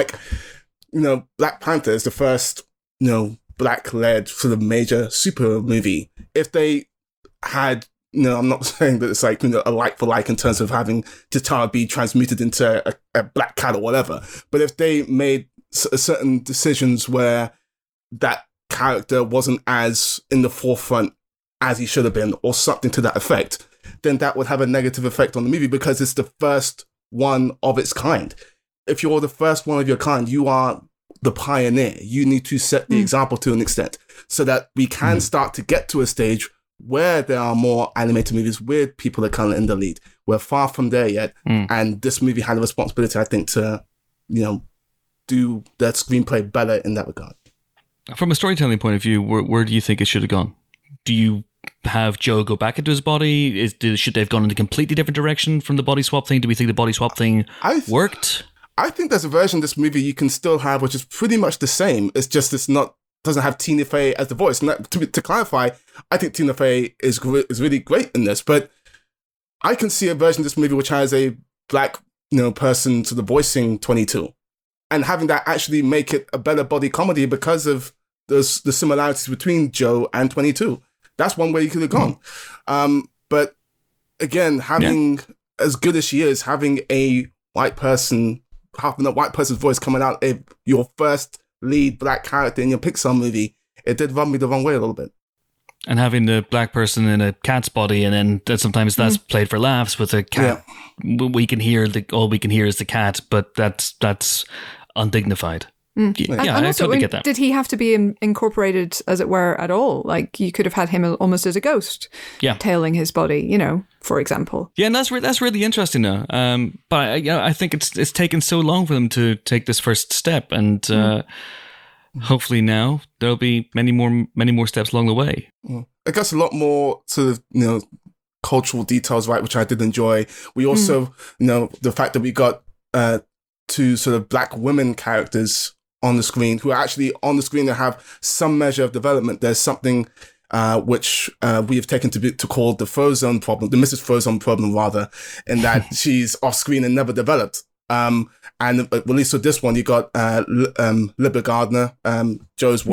Black Panther is the first, black-led sort of major superhero movie. If they had, I'm not saying that it's a like for like in terms of having T'Challa be transmuted into a black cat or whatever, but if they made certain decisions where that character wasn't as in the forefront as he should have been or something to that effect, then that would have a negative effect on the movie because it's the first one of its kind. If you're the first one of your kind, you are the pioneer. You need to set the example to an extent so that we can start to get to a stage where there are more animated movies with people that kind of in the lead. We're far from there yet. And this movie had a responsibility, I think, to, do that screenplay better in that regard. From a storytelling point of view, where do you think it should have gone? Do you have Joe go back into his body? Should they have gone in a completely different direction from the body swap thing? Do we think the body swap thing worked? I think there's a version of this movie you can still have, which is pretty much the same. It's just doesn't have Tina Fey as the voice. And that, to clarify, I think Tina Fey is really great in this, but I can see a version of this movie which has a black person to the voicing 22, and having that actually make it a better body comedy because of the similarities between Joe and 22. That's one way you could have gone. But again, having, as good as she is, having a white person, having a white person's voice coming out of your first lead black character in your Pixar movie, it did rub me the wrong way a little bit. And having the black person in a cat's body, and then sometimes that's played for laughs with a cat. Yeah. All we can hear is the cat, but that's undignified. Yeah, and also, I totally get that. Did he have to be incorporated, as it were, at all? Like, you could have had him almost as a ghost, tailing his body, for example. Yeah, and that's really interesting, though. But I think it's taken so long for them to take this first step, and hopefully now there'll be many more steps along the way. I guess a lot more sort of cultural details, right? Which I did enjoy. We also the fact that we got two sort of black women characters on the screen who are actually on the screen that have some measure of development. There's something which we have taken to call the Frozone problem, the Mrs. Frozone problem, rather, in that she's off screen and never developed. And at least with this one, you got Libba Gardner, Joe's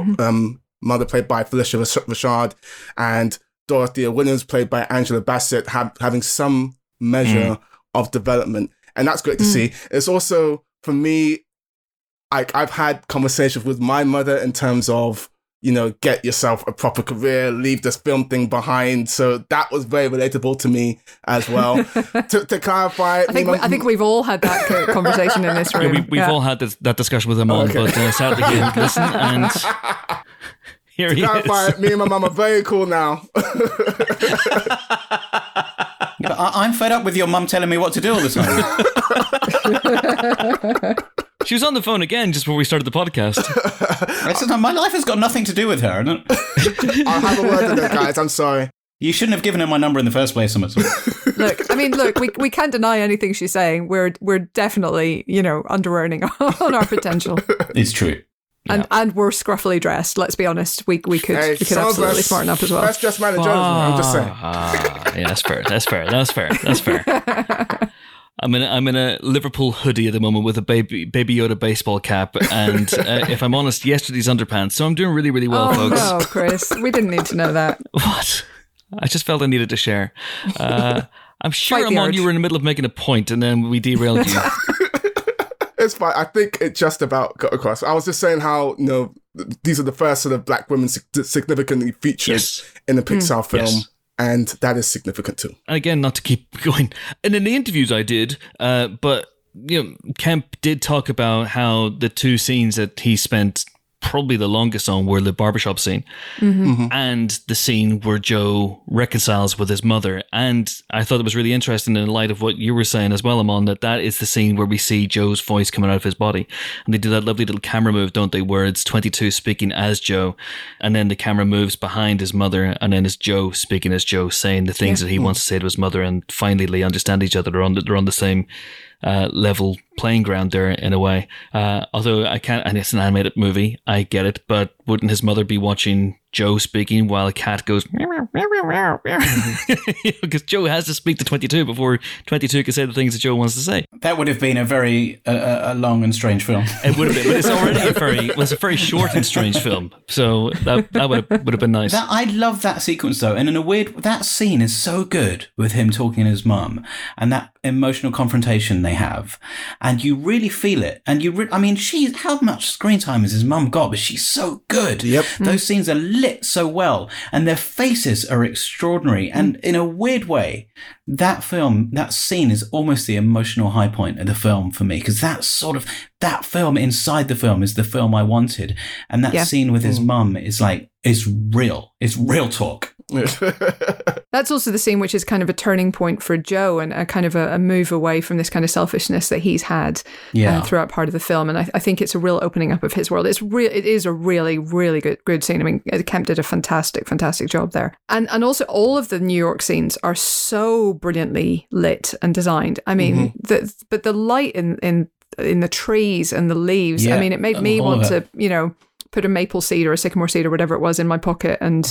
mother, played by Felicia Rashad, and Dorothea Williams, played by Angela Bassett, having some measure of development. And that's great to see. It's also, for me, I've had conversations with my mother in terms of, get yourself a proper career, leave this film thing behind. So that was very relatable to me as well. to clarify... I think we've all had that conversation in this room. We've all had that discussion with Amon, but sadly he didn't listen, and here he is. To clarify, me and my mum are very cool now. But I'm fed up with your mum telling me what to do all the time. She was on the phone again just before we started the podcast. My life has got nothing to do with her. I'll have a word with her, guys. I'm sorry. You shouldn't have given her my number in the first place. Look, we can't deny anything she's saying. We're definitely, under-earning on our potential. It's true. And we're scruffily dressed. Let's be honest. We could absolutely smarten up as well. That's just man and Jones. I'm just saying. Yeah, that's fair. I'm in a Liverpool hoodie at the moment with a baby Yoda baseball cap, and if I'm honest, yesterday's underpants. So I'm doing really, really well, folks. Oh, no, Chris, we didn't need to know that. What? I just felt I needed to share. I'm sure, Amon, you were in the middle of making a point, and then we derailed you. It's fine. I think it just about got across. I was just saying how these are the first sort of black women significantly featured in a Pixar film, and that is significant too. And again, not to keep going. And in the interviews I did, but Kemp did talk about how the two scenes that he spent probably the longest on were the barbershop scene and the scene where Joe reconciles with his mother. And I thought it was really interesting in light of what you were saying as well, Amon, that that is the scene where we see Joe's voice coming out of his body. And they do that lovely little camera move, don't they, where it's 22 speaking as Joe, and then the camera moves behind his mother, and then it's Joe speaking as Joe, saying the things that he wants to say to his mother, and finally they understand each other. They're on the same level playing ground there in a way. Although I can't, and it's an animated movie, I get it, but wouldn't his mother be watching Joe speaking while a cat goes because Joe has to speak to 22 before 22 can say the things that Joe wants to say? That would have been a very a long and strange film. It would have been, but it's already a very short and strange film, so that would have been nice. I love that sequence though, and in a weird, that scene is so good with him talking to his mum and that emotional confrontation they have, and you really feel it. And I mean, she's, how much screen time has his mum got? But she's so good. Yep. Those scenes are lit so well, and their faces are extraordinary. And in a weird way, that scene is almost the emotional high point of the film for me, because that film inside the film is the film I wanted. And that scene with his mum is like, it's real. It's real talk. That's also the scene which is kind of a turning point for Joe, and a kind of a move away from this kind of selfishness that he's had throughout part of the film. And I think it's a real opening up of his world. It is a really, really good scene. I mean, Kemp did a fantastic, fantastic job there. And also all of the New York scenes are so brilliantly lit and designed. I mean, but the light in the trees and the leaves, I mean, it made me want to, put a maple seed or a sycamore seed or whatever it was in my pocket and,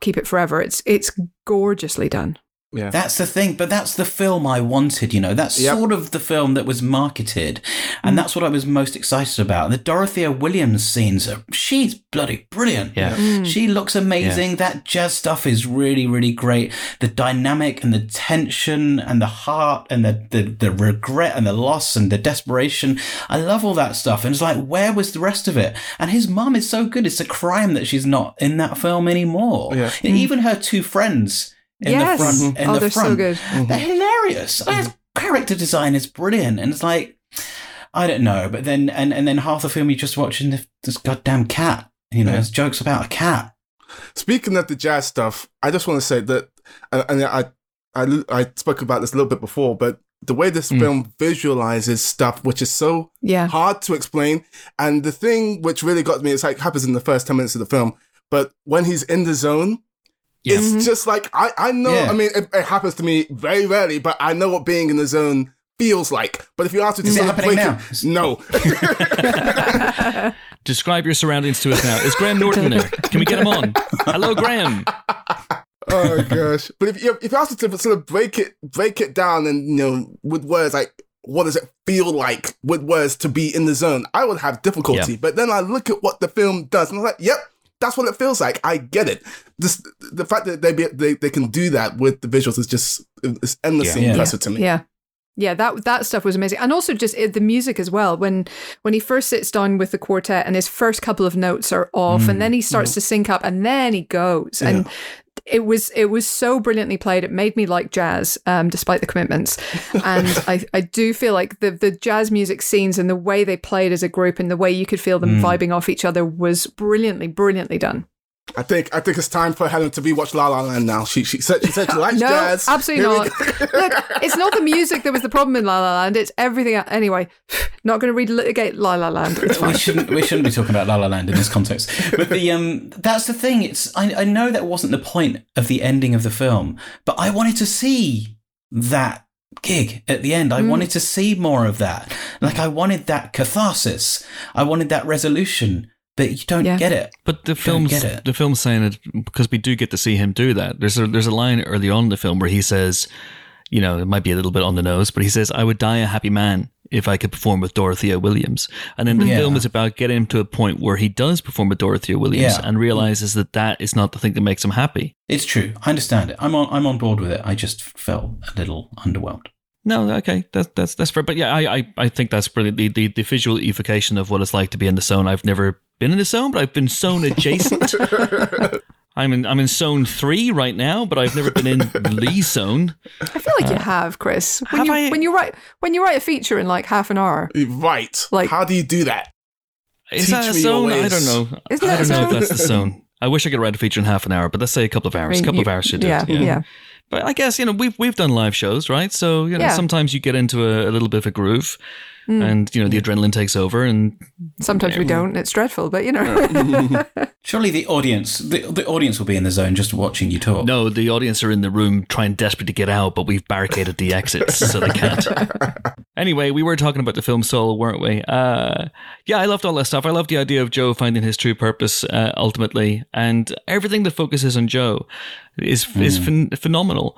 keep it forever. It's gorgeously done. Yeah. That's the thing, but that's the film I wanted, That's sort of the film that was marketed, and that's what I was most excited about. The Dorothea Williams scenes, she's bloody brilliant. Yeah. She looks amazing. Yeah. That jazz stuff is really, really great. The dynamic and the tension and the heart and the regret and the loss and the desperation. I love all that stuff. And it's like, where was the rest of it? And his mum is so good. It's a crime that she's not in that film anymore. Yeah. And even her two friends... they're front. So good. They're hilarious. Character design is brilliant, and it's like, I don't know, but then and then half the film you're just watching this goddamn cat. There's jokes about a cat. Speaking of the jazz stuff, I just want to say that, and I spoke about this a little bit before, but the way this film visualizes stuff, which is so hard to explain, and the thing which really got me, it's like happens in the first 10 minutes of the film, but when he's in the zone. Yeah. It's just like, I know, I mean, it happens to me very rarely, but I know what being in the zone feels like. But if you ask me to stop breaking, no. Describe your surroundings to us now. Is Graham Norton there? Can we get him on? Hello, Graham. Oh, gosh. But if you ask me to sort of break it down and, with words like, what does it feel like with words to be in the zone? I would have difficulty. Yeah. But then I look at what the film does and I'm like, yep. That's what it feels like. I get it. This, the fact that they can do that with the visuals is just it's endlessly impressive to me. Yeah. Yeah, that stuff was amazing. And also just the music as well. When he first sits down with the quartet and his first couple of notes are off and then he starts to sync up and then he goes. And it was so brilliantly played. It made me like jazz, despite the commitments. And I do feel like the jazz music scenes and the way they played as a group and the way you could feel them vibing off each other was brilliantly, brilliantly done. I think it's time for Helen to rewatch La La Land now. She said she likes jazz. No, absolutely not. Look, it's not the music that was the problem in La La Land. It's everything. Anyway, not going to relitigate La La Land. We shouldn't be talking about La La Land in this context. But the that's the thing. It's I know that wasn't the point of the ending of the film, but I wanted to see that gig at the end. I wanted to see more of that. Like, I wanted that catharsis. I wanted that resolution. That you don't get it. But the film's saying it, because we do get to see him do that. There's a line early on in the film where he says, it might be a little bit on the nose, but he says, "I would die a happy man if I could perform with Dorothea Williams." And then the film is about getting him to a point where he does perform with Dorothea Williams and realizes that is not the thing that makes him happy. It's true. I understand it. I'm on board with it. I just felt a little underwhelmed. No, okay, that's fair. But yeah, I think that's brilliant. The visual evocation of what it's like to be in the zone. I've never been in the zone, but I've been zone adjacent. I'm in zone 3 right now, but I've never been in the zone. I feel like you have, Chris. When you write a feature in like half an hour, right? Like, how do you do that? Is that a zone? I don't know. I don't know if that's the zone. I wish I could write a feature in half an hour, but let's say a couple of hours. I mean, a couple of hours should do it. Yeah. But I guess, we've done live shows, right? So, sometimes you get into a little bit of a groove and, the adrenaline takes over. And sometimes we don't. It's dreadful, but, Surely the audience will be in the zone just watching you talk. No, the audience are in the room trying desperately to get out, but we've barricaded the exits so they can't. Anyway, we were talking about the film Soul, weren't we? I loved all that stuff. I loved the idea of Joe finding his true purpose ultimately. And everything that focuses on Joe is phenomenal.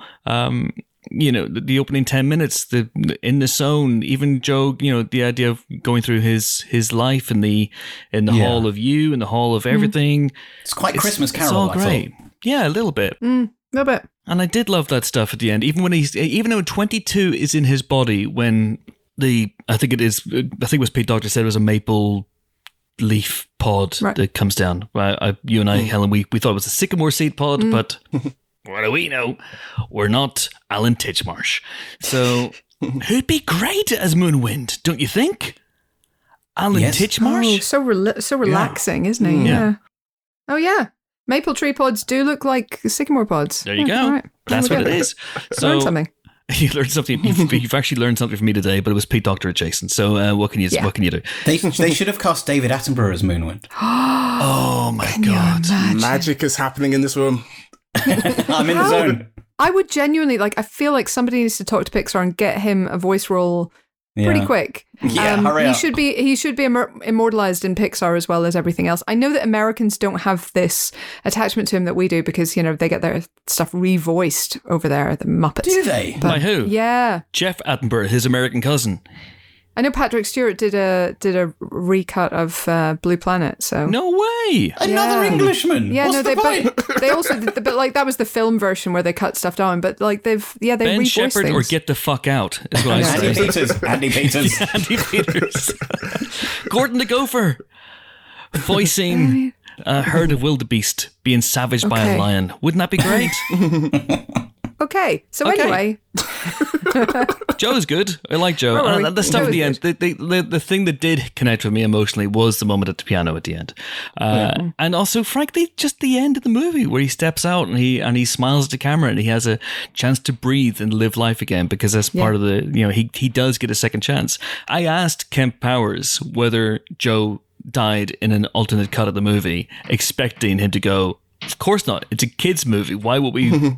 The opening 10 minutes, in the zone, even Joe, the idea of going through his life in the hall of you and the hall of everything. It's quite Christmas Carol, I think. Yeah, a little bit. A bit. And I did love that stuff at the end, even though 22 is in his body when I think it was Pete Docter said it was a maple leaf pod that comes down. Helen, we thought it was a sycamore seed pod, but what do we know? We're not Alan Titchmarsh. So who'd be great as Moonwind, don't you think? Alan Titchmarsh? Oh, so relaxing, isn't he? Yeah. Oh, yeah. Maple tree pods do look like sycamore pods. There you go. Right. That's what it is. So, learn something. You learned something. You've actually learned something from me today, but it was Pete Docter adjacent. So what can you do? They should have cast David Attenborough as Moonwind. Oh my God! Magic is happening in this room. I'm in the zone. I would genuinely I feel like somebody needs to talk to Pixar and get him a voice role pretty quick. Yeah, hurry up. He should be immortalized in Pixar as well as everything else. I know that Americans don't have this attachment to him that we do because they get their stuff revoiced over there. The Muppets, do they? By who? Yeah, Jeff Attenborough, his American cousin. I know Patrick Stewart did a recut of Blue Planet. So no way, another Englishman. Yeah, But that was the film version where they cut stuff down. But they Ben Shephard or get the fuck out is what I said. Andy Peters, Andy Peters, Gordon the Gopher, voicing a herd of wildebeest being savaged by a lion. Wouldn't that be great? Okay, so anyway, Joe's good. I like Joe. And the stuff at the end, the thing that did connect with me emotionally was the moment at the piano at the end, and also, frankly, just the end of the movie where he steps out and he smiles at the camera and he has a chance to breathe and live life again because that's part of the he does get a second chance. I asked Kemp Powers whether Joe died in an alternate cut of the movie, expecting him to go, "Of course not. It's a kids' movie. Why would we?"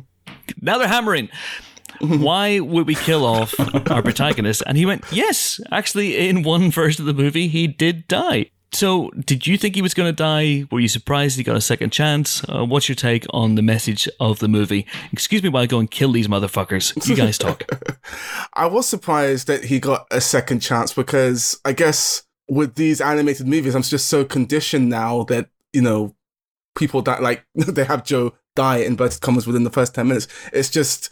Now they're hammering. Why would we kill off our protagonist? And he went, yes, actually, in one version of the movie, he did die. So did you think he was going to die? Were you surprised he got a second chance? What's your take on the message of the movie? Excuse me while I go and kill these motherfuckers. You guys talk. I was surprised that he got a second chance because I guess with these animated movies, I'm just so conditioned now that, people that they have Joe die in inverted commas within the first 10 minutes. It's just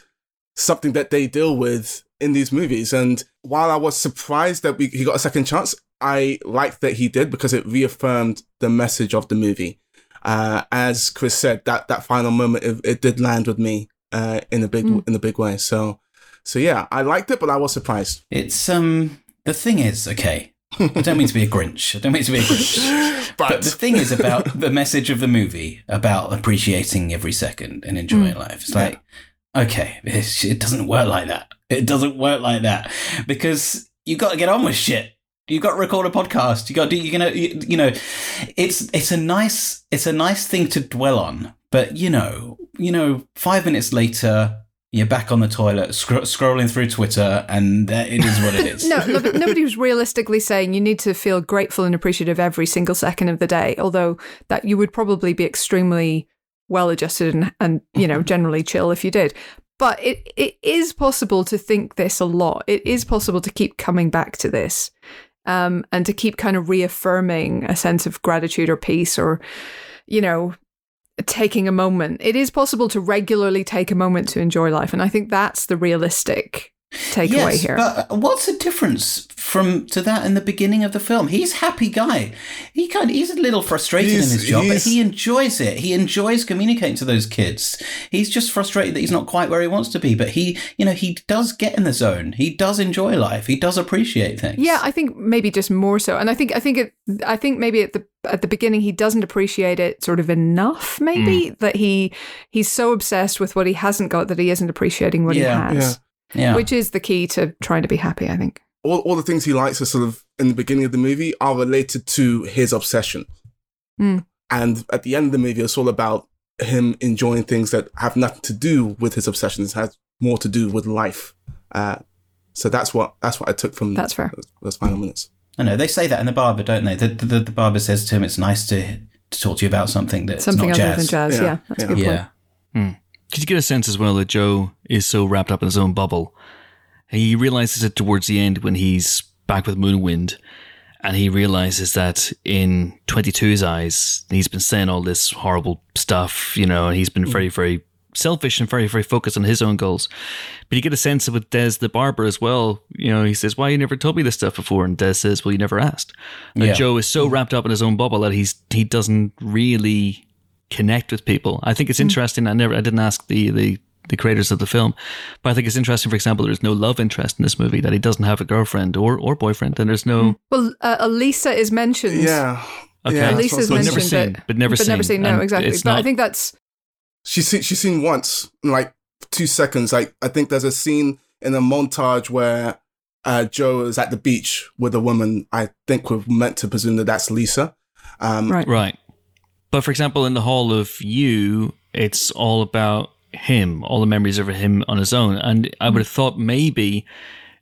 something that they deal with in these movies. And while I was surprised that he got a second chance, I liked that he did because it reaffirmed the message of the movie. As Chris said, that final moment, it did land with me in a big way. So yeah, I liked it, but I was surprised. It's the thing is, okay, I don't mean to be a Grinch. But the thing is about the message of the movie, about appreciating every second and enjoying life. It's it doesn't work like that. It doesn't work like that because you got to get on with shit. You got to record a podcast. You got to do, it's a nice thing to dwell on. But 5 minutes later, you're back on the toilet, scrolling through Twitter, and it is what it is. No, nobody was realistically saying you need to feel grateful and appreciative every single second of the day, although that you would probably be extremely well-adjusted and generally chill if you did. But it is possible to think this a lot. It is possible to keep coming back to this and to keep kind of reaffirming a sense of gratitude or peace or, taking a moment. It is possible to regularly take a moment to enjoy life. And I think that's the realistic takeaway here. Yes, but what's the difference from to that in the beginning of the film? He's a happy guy. He's a little frustrated in his job, but he enjoys it. He enjoys communicating to those kids. He's just frustrated that he's not quite where he wants to be, but he does get in the zone. He does enjoy life. He does appreciate things. Yeah, I think maybe just more so. And I think maybe at the beginning he doesn't appreciate it sort of enough, maybe, that he's so obsessed with what he hasn't got that he isn't appreciating what he has. Yeah. Yeah. Which is the key to trying to be happy, I think. All the things he likes are sort of in the beginning of the movie are related to his obsession. Mm. And at the end of the movie, it's all about him enjoying things that have nothing to do with his obsessions, has more to do with life. So that's what I took from those final minutes. I know, they say that in The Barber, don't they? The barber says to him, it's nice to talk to you about something that's something not jazz. Something other than jazz, yeah. That's a good point. Yeah. Mm. Because you get a sense as well that Joe is so wrapped up in his own bubble. He realizes it towards the end when he's back with Moonwind, and he realizes that in 22's eyes, he's been saying all this horrible stuff, and he's been very, very selfish and very, very focused on his own goals. But you get a sense of with Des the barber as well. He says, "Why you never told me this stuff before?" And Des says, "Well, you never asked." And Joe is so wrapped up in his own bubble that he doesn't really connect with people. I think it's interesting. I didn't ask the creators of the film, but I think it's interesting, for example, there's no love interest in this movie, that he doesn't have a girlfriend or boyfriend, and there's no... Well, Elisa is mentioned. Yeah. Okay. Yeah, Elisa is mentioned. But never seen. No, exactly. I think that's... She's seen once, in like 2 seconds. Like, I think there's a scene in a montage where Joe is at the beach with a woman. I think we're meant to presume that's Lisa. Right. But for example, in The Hall of You, it's all about him, all the memories of him on his own. And I would have thought maybe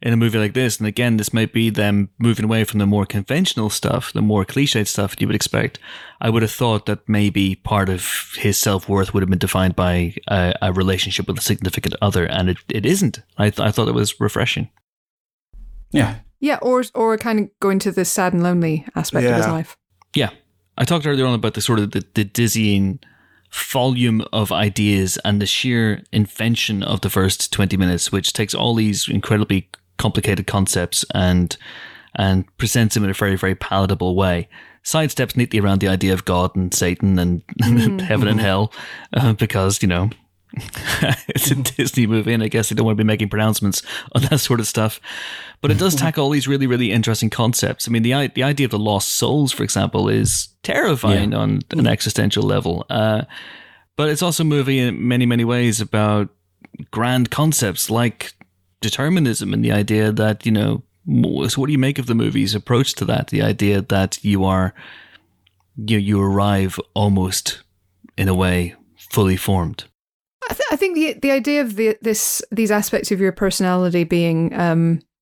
in a movie like this, and again, this might be them moving away from the more conventional stuff, the more cliched stuff you would expect. I would have thought that maybe part of his self-worth would have been defined by a relationship with a significant other. And it isn't. I thought it was refreshing. Yeah. Yeah, or kind of going to the sad and lonely aspect of his life. Yeah. I talked earlier on about the sort of the dizzying volume of ideas and the sheer invention of the first 20 minutes, which takes all these incredibly complicated concepts and presents them in a very, very palatable way. Sidesteps neatly around the idea of God and Satan and heaven and hell, because, it's a Disney movie, and I guess they don't want to be making pronouncements on that sort of stuff. But it does tackle all these really, really interesting concepts. I mean, the idea of the lost souls, for example, is terrifying on an existential level. But it's also a movie in many, many ways about grand concepts like determinism and the idea that, so what do you make of the movie's approach to that? The idea that you arrive almost, in a way, fully formed. I think the idea of these aspects of your personality being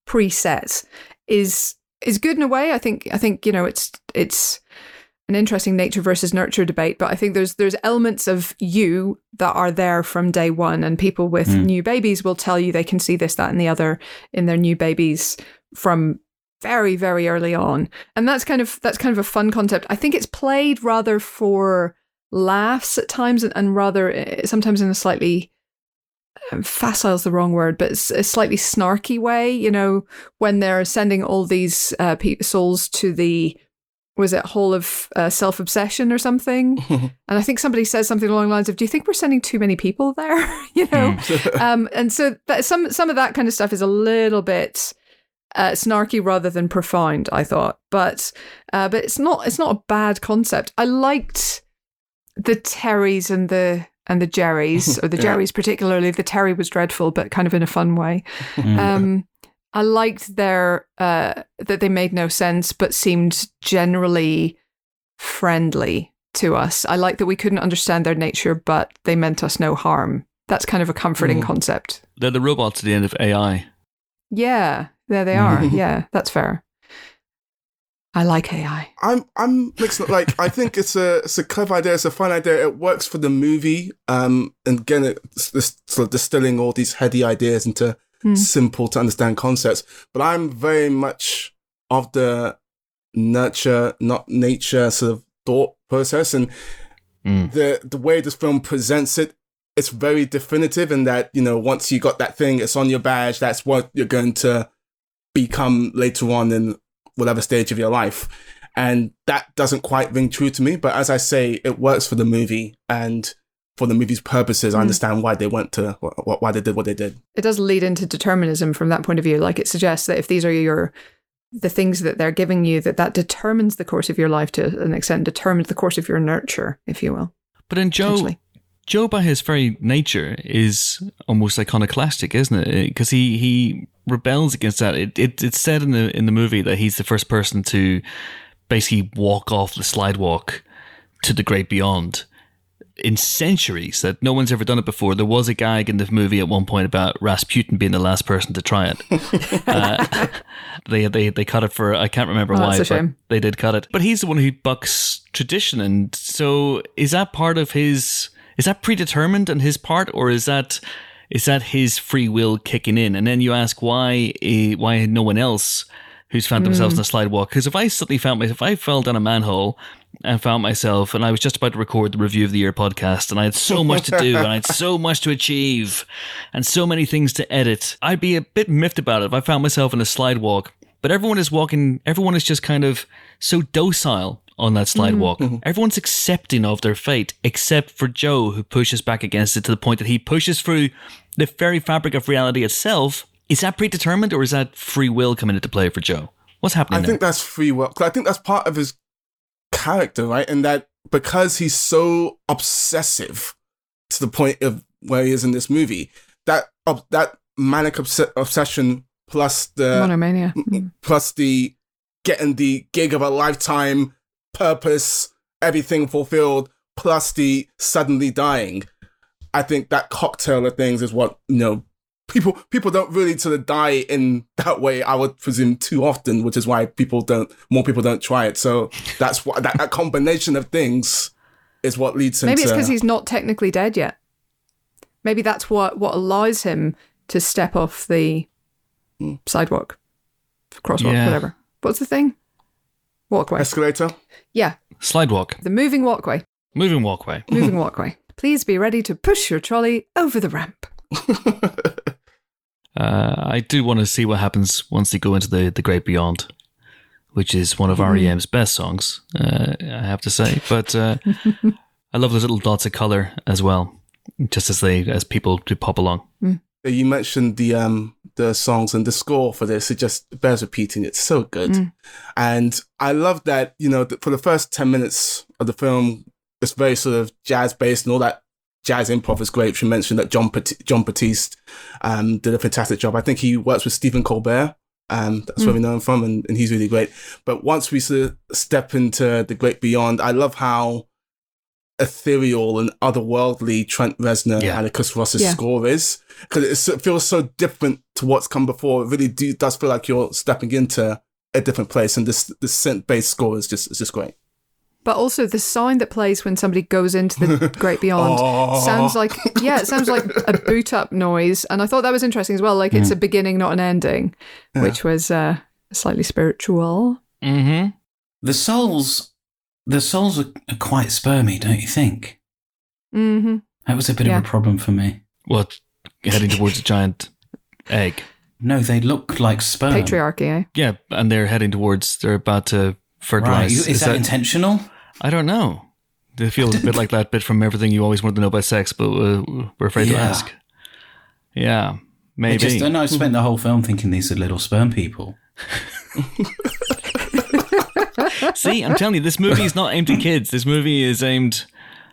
preset is good in a way. I think it's an interesting nature versus nurture debate, but I think there's elements of you that are there from day one, and people with new babies will tell you they can see this, that, and the other in their new babies from very, very early on, and that's kind of a fun concept. I think it's played rather for laughs at times, and rather sometimes in a slightly facile is the wrong word, but it's a slightly snarky way. When they're sending all these souls to the Hall of Self-Obsession or something, and I think somebody says something along the lines of, "Do you think we're sending too many people there?" And so that, some of that kind of stuff is a little bit snarky rather than profound, I thought, but it's not a bad concept. I liked the Terrys and the Jerrys, or the Jerrys particularly. The Terry was dreadful, but kind of in a fun way. I liked their that they made no sense, but seemed generally friendly to us. I liked that we couldn't understand their nature, but they meant us no harm. That's kind of a comforting concept. They're the robots at the end of AI. Yeah, there they are. Yeah, that's fair. I like AI. I'm mixing up. Like, I think it's a clever idea. It's a fun idea. It works for the movie. And again, it's sort of distilling all these heady ideas into simple to understand concepts. But I'm very much of the nurture, not nature, sort of thought process. And the way this film presents it it's very definitive in that, you know, once you got that thing, it's on your badge. That's what you're going to become later on in whatever stage of your life. And that doesn't quite ring true to me. But as I say, it works for the movie. And for the movie's purposes, I understand why they went to, why they did what they did. It does lead into determinism from that point of view. Like, it suggests that if these are the things that they're giving you, that determines the course of your life to an extent, determines the course of your nurture, if you will. But then Joe by his very nature is almost iconoclastic, isn't it? Because he rebels against that. It's said in the movie that he's the first person to basically walk off the slidewalk to the great beyond in centuries, that no one's ever done it before. There was a gag in the movie at one point about Rasputin being the last person to try it. They cut it for, I can't remember why, that's a shame. But they did cut it. But he's the one who bucks tradition. And so is that part of is that predetermined on his part, or is that his free will kicking in? And then you ask why no one else who's found themselves in a slidewalk. Because if I suddenly if I fell down a manhole and found myself, and I was just about to record the Review of the Year podcast, and I had so much to do, and I had so much to achieve, and so many things to edit, I'd be a bit miffed about it if I found myself in a slidewalk. But everyone is just kind of so docile on that slidewalk. Mm-hmm. Everyone's accepting of their fate, except for Joe, who pushes back against it to the point that he pushes through the very fabric of reality itself. Is that predetermined, or is that free will coming into play for Joe? What's happening there? I think that's free will. I think that's part of his character, right? And that because he's so obsessive to the point of where he is in this movie, that manic obsession plus the monomania, plus the getting the gig of a lifetime, purpose, everything fulfilled, plus the suddenly dying. I think that cocktail of things is what, you know, people don't really sort of die in that way, I would presume, too often, which is why more people don't try it. So that's what that combination of things is what leads him to... Maybe it's because he's not technically dead yet. Maybe that's what allows him to step off the sidewalk, crosswalk, whatever. What's the thing? Walkway. Escalator? Yeah. Slidewalk. The moving walkway. Moving walkway. Moving walkway. Please be ready to push your trolley over the ramp. I do want to see what happens once they go into the Great Beyond, which is one of REM's best songs, I have to say. But I love those little dots of colour as well, just as people do pop along. Mm. You mentioned the songs and the score for this. It just bears repeating. It's so good. Mm. And I love that, you know, for the first 10 minutes of the film, it's very sort of jazz-based, and all that jazz improv is great. She mentioned that John Batiste did a fantastic job. I think he works with Stephen Colbert. That's where we know him from, and he's really great. But once we sort of step into the great beyond, I love how ethereal and otherworldly Trent Reznor and Kurt Russell's score is, because it feels so different to what's come before. It really does feel like you're stepping into a different place, and this synth-based score is just great. But also the sound that plays when somebody goes into the Great Beyond sounds like a boot up noise. And I thought that was interesting as well. Like it's a beginning, not an ending, which was slightly spiritual. Mm-hmm. The souls are quite spermy, don't you think? Mm-hmm. That was a bit of a problem for me. Well, heading towards a giant egg. No, they look like sperm. Patriarchy, eh? Yeah, and they're about to fertilize. Right. Is that intentional? I don't know. It feels a bit like that bit from Everything You Always Wanted to Know About Sex, but we're afraid to ask. Yeah, maybe. I spent the whole film thinking these are little sperm people. See, I'm telling you, this movie is not aimed at kids. This movie is aimed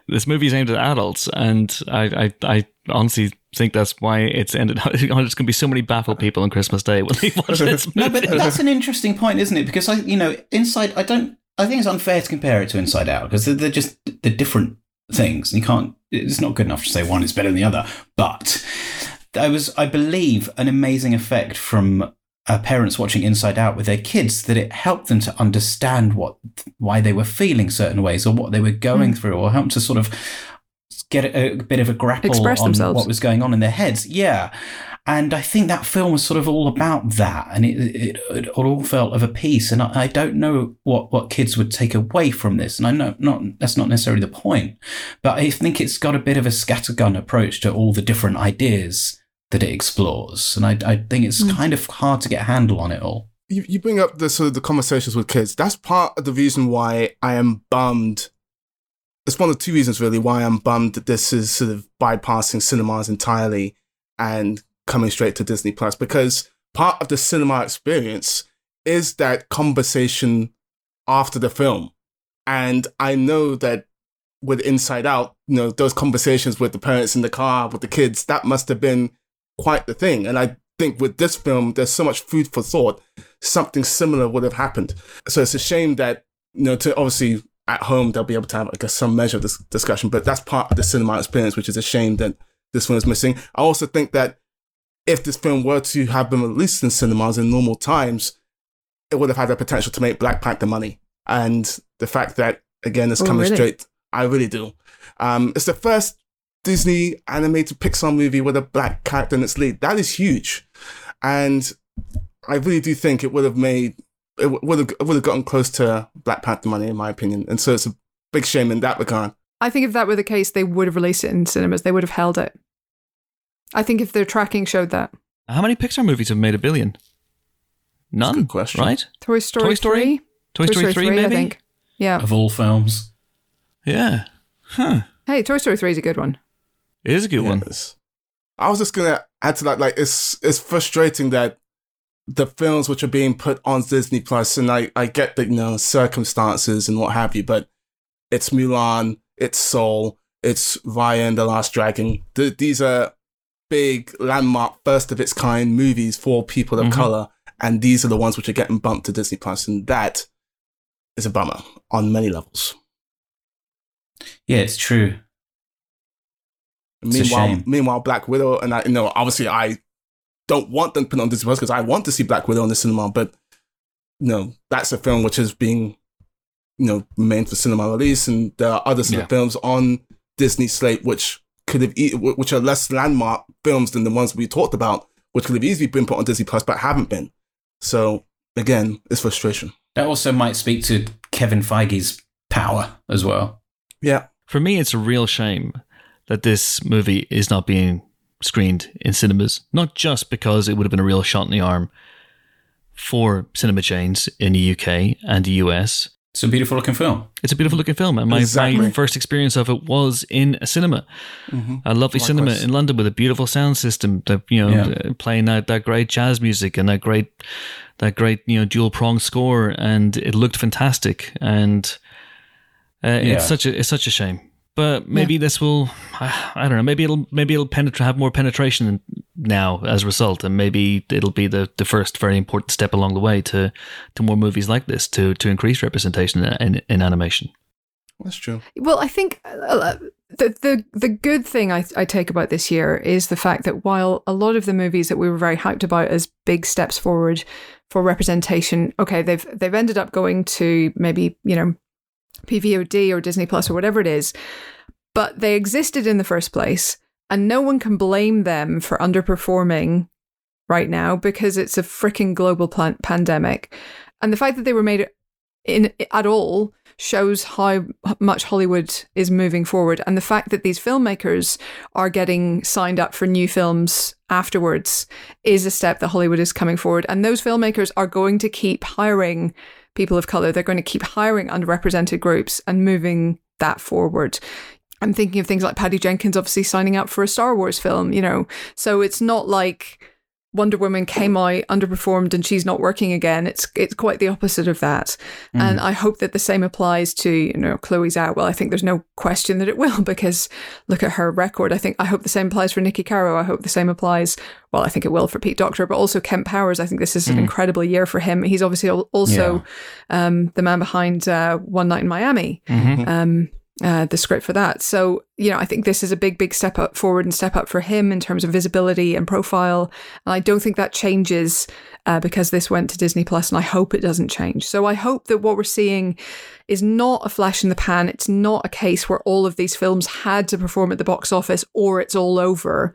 at adults, and I honestly think that's why it's ended up. There's going to be so many baffled people on Christmas Day when they watch this movie. No, but that's an interesting point, isn't it? Because I think it's unfair to compare it to Inside Out, because they're just the different things. You can't. It's not good enough to say one is better than the other. But there was, I believe, an amazing effect from parents watching Inside Out with their kids, that it helped them to understand why they were feeling certain ways, or what they were going through, or helped to sort of get a bit of a grapple on what was going on in their heads. Yeah. And I think that film was sort of all about that, and it all felt of a piece. And I don't know what kids would take away from this, and I know that's not necessarily the point, but I think it's got a bit of a scattergun approach to all the different ideas that it explores, and I think it's kind of hard to get a handle on it all. You bring up the sort of the conversations with kids. That's part of the reason why I am bummed. It's one of two reasons really why I'm bummed that this is sort of bypassing cinemas entirely and coming straight to Disney Plus, because part of the cinema experience is that conversation after the film. And I know that with Inside Out, you know, those conversations with the parents in the car, with the kids, that must have been quite the thing. And I think with this film, there's so much food for thought, something similar would have happened. So it's a shame that, you know, to obviously at home, they'll be able to have, I guess, some measure of this discussion, but that's part of the cinema experience, which is a shame that this one is missing. I also think that if this film were to have been released in cinemas in normal times, it would have had the potential to make Black Panther money. And the fact that, again, it's coming straight, I really do. It's the first Disney animated Pixar movie with a black character in its lead. That is huge. And I really do think it would have made, it would have gotten close to Black Panther money, in my opinion. And so it's a big shame in that regard. I think if that were the case, they would have released it in cinemas. They would have held it. I think if their tracking showed that. How many Pixar movies have made $1 billion? None, that's a good question. Right? Toy Story 3? Toy Story 3, maybe? I think. Yeah. Of all films. Yeah. Huh. Hey, Toy Story 3 is a good one. It is a good one. I was just going to add to that, like, it's frustrating that the films which are being put on Disney Plus, and I get the, you know, circumstances and what have you, but it's Mulan, it's Soul, it's Raya and the Last Dragon. These are big landmark first of its kind movies for people of color, and these are the ones which are getting bumped to Disney Plus, and that is a bummer on many levels. Yeah, it's true. Meanwhile, Black Widow, and I, you know, obviously I don't want them put on Disney Plus because I want to see Black Widow in the cinema, but you know, that's a film which is being, you know, made for cinema release, and there are other sort of films on Disney slate which could have, which are less landmark films than the ones we talked about, which could have easily been put on Disney Plus but haven't been. So again, it's frustration. That also might speak to Kevin Feige's power as well. Yeah, for me, it's a real shame that this movie is not being screened in cinemas. Not just because it would have been a real shot in the arm for cinema chains in the UK and the US. It's a beautiful looking film. It's a beautiful looking film. And my, my first experience of it was in a cinema. Mm-hmm. A lovely cinema in London with a beautiful sound system, that, you know, playing that great jazz music and that great, you know, dual prong score, and it looked fantastic. And it's such a shame. But maybe this will, I don't know, maybe it'll have more penetration now as a result, and maybe it'll be the first very important step along the way to more movies like this, to increase representation in animation. That's true. Well, I think the good thing I take about this year is the fact that while a lot of the movies that we were very hyped about as big steps forward for representation, okay, they've ended up going to maybe, you know, PVOD or Disney Plus or whatever it is, but they existed in the first place, and no one can blame them for underperforming right now because it's a freaking global pandemic, and the fact that they were made in at all shows how much Hollywood is moving forward, and the fact that these filmmakers are getting signed up for new films afterwards is a step that Hollywood is coming forward, and those filmmakers are going to keep hiring people of colour. They're going to keep hiring underrepresented groups and moving that forward. I'm thinking of things like Patty Jenkins obviously signing up for a Star Wars film, you know. So it's not like Wonder Woman came out, underperformed, and she's not working again. It's quite the opposite of that. Mm. And I hope that the same applies to, you know, Chloe Zhao. Well, I think there's no question that it will, because look at her record. I hope the same applies for Nikki Caro. I hope the same applies, well, I think it will for Pete Docter, but also Kemp Powers. I think this is an incredible year for him. He's obviously also the man behind One Night in Miami. Mm-hmm. the script for that. So, you know, I think this is a big, big step up forward and step up for him in terms of visibility and profile. And I don't think that changes because this went to Disney Plus, and I hope it doesn't change. So I hope that what we're seeing is not a flash in the pan. It's not a case where all of these films had to perform at the box office or it's all over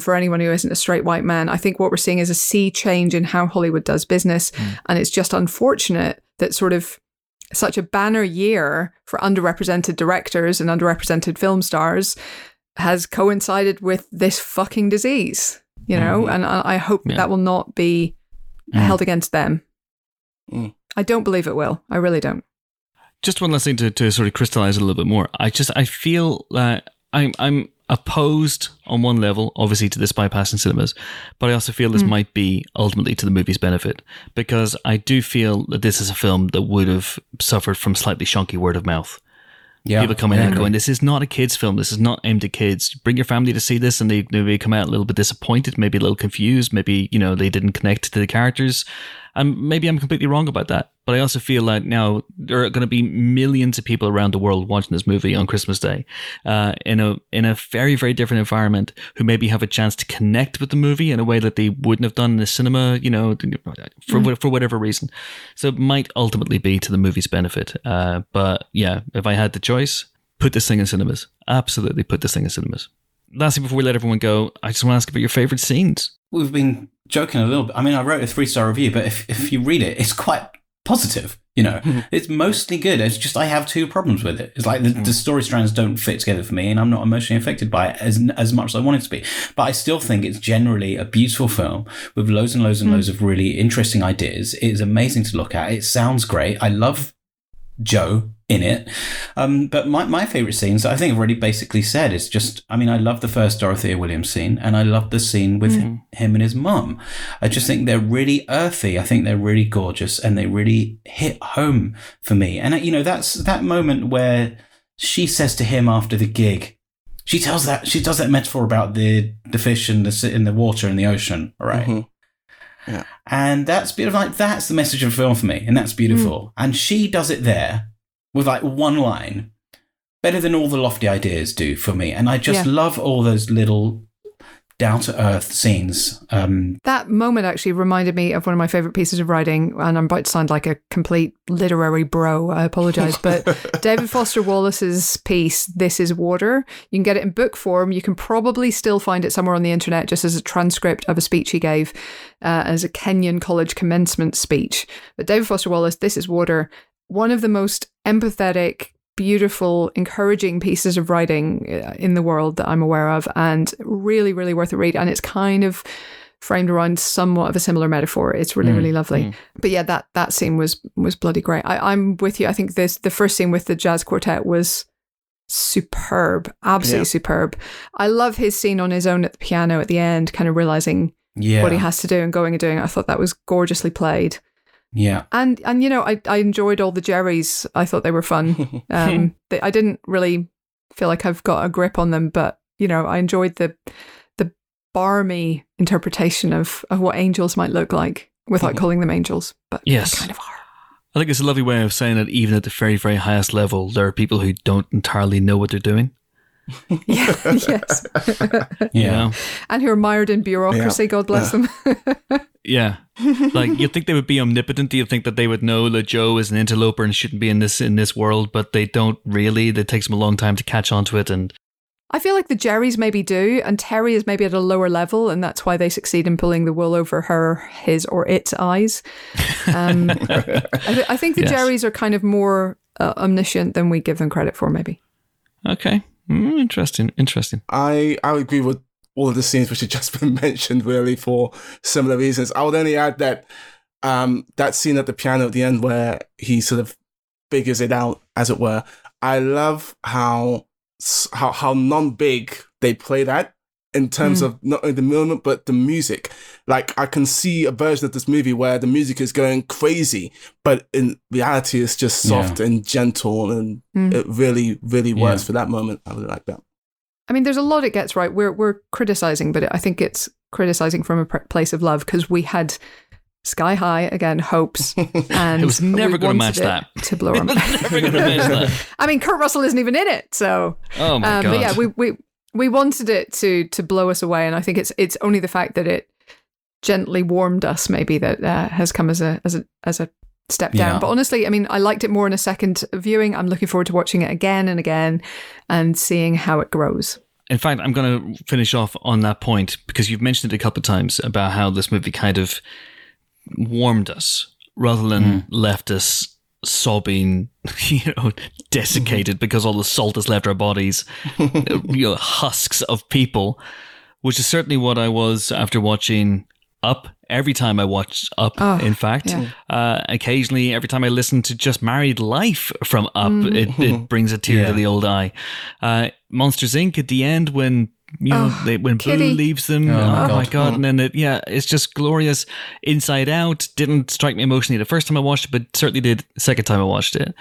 for anyone who isn't a straight white man. I think what we're seeing is a sea change in how Hollywood does business. Mm. And it's just unfortunate that sort of such a banner year for underrepresented directors and underrepresented film stars has coincided with this fucking disease, you know, and I hope that will not be held against them. I don't believe it will. I really don't. Just one last thing to sort of crystallize a little bit more. I feel that I'm opposed on one level, obviously, to this bypassing cinemas, but I also feel this might be ultimately to the movie's benefit, because I do feel that this is a film that would have suffered from slightly shonky word of mouth. Yeah, people coming in and going, this is not a kid's film. This is not aimed at kids. Bring your family to see this, and they maybe come out a little bit disappointed, maybe a little confused, maybe, you know, they didn't connect to the characters. And maybe I'm completely wrong about that. But I also feel like now there are going to be millions of people around the world watching this movie on Christmas Day in a very, very different environment, who maybe have a chance to connect with the movie in a way that they wouldn't have done in the cinema, you know, for whatever reason. So it might ultimately be to the movie's benefit. But yeah, if I had the choice, put this thing in cinemas. Absolutely put this thing in cinemas. Lastly, before we let everyone go, I just want to ask about your favourite scenes. We've been joking a little bit. I mean, I wrote a 3-star review, but if you read it, it's quite positive, you know. It's mostly good. It's just I have two problems with it. It's like the story strands don't fit together for me, and I'm not emotionally affected by it as much as I want it to be. But I still think it's generally a beautiful film with loads and loads and loads of really interesting ideas. It is amazing to look at. It sounds great. I love Joe in it. But my favourite scenes, I think I've already basically said, is just, I mean, I love the first Dorothea Williams scene, and I love the scene with him and his mum. I just think they're really earthy. I think they're really gorgeous, and they really hit home for me. And, you know, that's that moment where she says to him after the gig, she does that metaphor about the fish and in the water and the ocean, right? Mm-hmm. Yeah. And that's beautiful. Like, that's the message of the film for me, and that's beautiful. And she does it there with like one line, better than all the lofty ideas do for me. And I just love all those little down-to-earth scenes. That moment actually reminded me of one of my favourite pieces of writing, and I'm about to sound like a complete literary bro, I apologise, but David Foster Wallace's piece, This Is Water, you can get it in book form. You can probably still find it somewhere on the internet just as a transcript of a speech he gave as a Kenyan college commencement speech. But David Foster Wallace, This Is Water, one of the most empathetic, beautiful, encouraging pieces of writing in the world that I'm aware of, and really, really worth a read. And it's kind of framed around somewhat of a similar metaphor. It's really, really lovely. But yeah, that scene was bloody great. I'm with you. I think the first scene with the jazz quartet was superb, absolutely superb. I love his scene on his own at the piano at the end, kind of realizing what he has to do and going and doing it. I thought that was gorgeously played. Yeah, and you know, I enjoyed all the Jerrys. I thought they were fun. I didn't really feel like I've got a grip on them, but you know, I enjoyed the barmy interpretation of what angels might look like without calling them angels, but yes, they kind of are. I think it's a lovely way of saying that even at the very, very highest level, there are people who don't entirely know what they're doing. And who are mired in bureaucracy, God bless them. Like, you'd think they would be omnipotent, you'd think that they would know that Joe is an interloper and shouldn't be in this world, but they don't really. It takes them a long time to catch on to it. And I feel like the Jerrys maybe do, and Terry is maybe at a lower level, and that's why they succeed in pulling the wool over her, his or its eyes. I think the Jerrys are kind of more omniscient than we give them credit for, maybe. Okay. Interesting. I agree with all of the scenes which have just been mentioned, really, for similar reasons. I would only add that that scene at the piano at the end where he sort of figures it out, as it were. I love how non-big they play that in terms of not only the moment, but the music. Like, I can see a version of this movie where the music is going crazy, but in reality, it's just soft and gentle, and it really, really works for that moment. I really like that. I mean, there's a lot it gets right. We're criticizing, but I think it's criticizing from a place of love, because we had sky high again hopes, and it was never going to match that. To blow on. Never going to match that. I mean, Kurt Russell isn't even in it, so. Oh my god! But yeah, we wanted it to blow us away, and I think it's only the fact that it gently warmed us, maybe that has come as a step down. Yeah. But honestly, I mean, I liked it more in a second viewing. I'm looking forward to watching it again and again, and seeing how it grows. In fact, I'm going to finish off on that point because you've mentioned it a couple of times about how this movie kind of warmed us rather than left us sobbing, desiccated because all the salt has left our bodies, husks of people, which is certainly what I was after watching Up. Every time I watched Up, in fact, occasionally, every time I listen to Just Married Life from Up, it brings a tear to the old eye. Monsters Inc. at the end when when Kitty. Boo leaves them, oh my god, and then it's just glorious. Inside Out didn't strike me emotionally the first time I watched it, but certainly did the second time I watched it.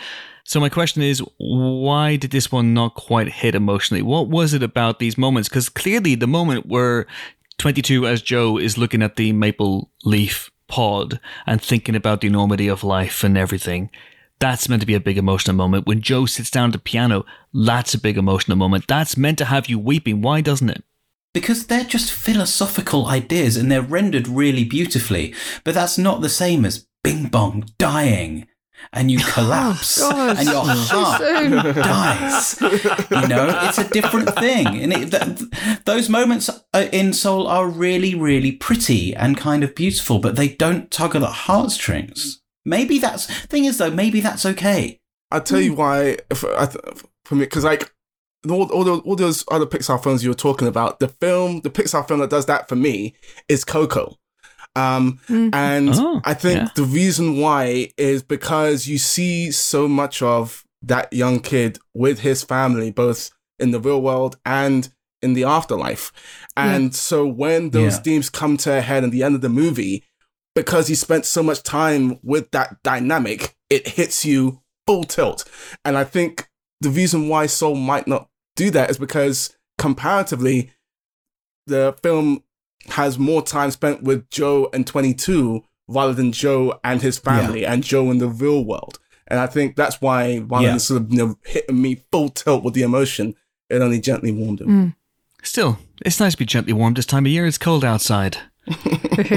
So my question is, why did this one not quite hit emotionally? What was it about these moments? Because clearly the moment where 22 as Joe is looking at the maple leaf pod and thinking about the enormity of life and everything, that's meant to be a big emotional moment. When Joe sits down to the piano, that's a big emotional moment. That's meant to have you weeping. Why doesn't it? Because they're just philosophical ideas and they're rendered really beautifully. But that's not the same as Bing Bong dying and you collapse and your heart dies. You know, it's a different thing. And those moments in Soul are really, really pretty and kind of beautiful, but they don't tug at the heartstrings. Maybe that's thing is though. Maybe that's okay. I'll tell you why. For me, because like all those other Pixar films you were talking about, the Pixar film that does that for me is Coco, and I think the reason why is because you see so much of that young kid with his family, both in the real world and in the afterlife, and so when those themes come to a head at the end of the movie. Because he spent so much time with that dynamic, it hits you full tilt. And I think the reason why Soul might not do that is because comparatively, the film has more time spent with Joe and 22 rather than Joe and his family and Joe in the real world. And I think that's why it was sort of hitting me full tilt with the emotion, it only gently warmed him. Still, it's nice to be gently warmed this time of year. It's cold outside.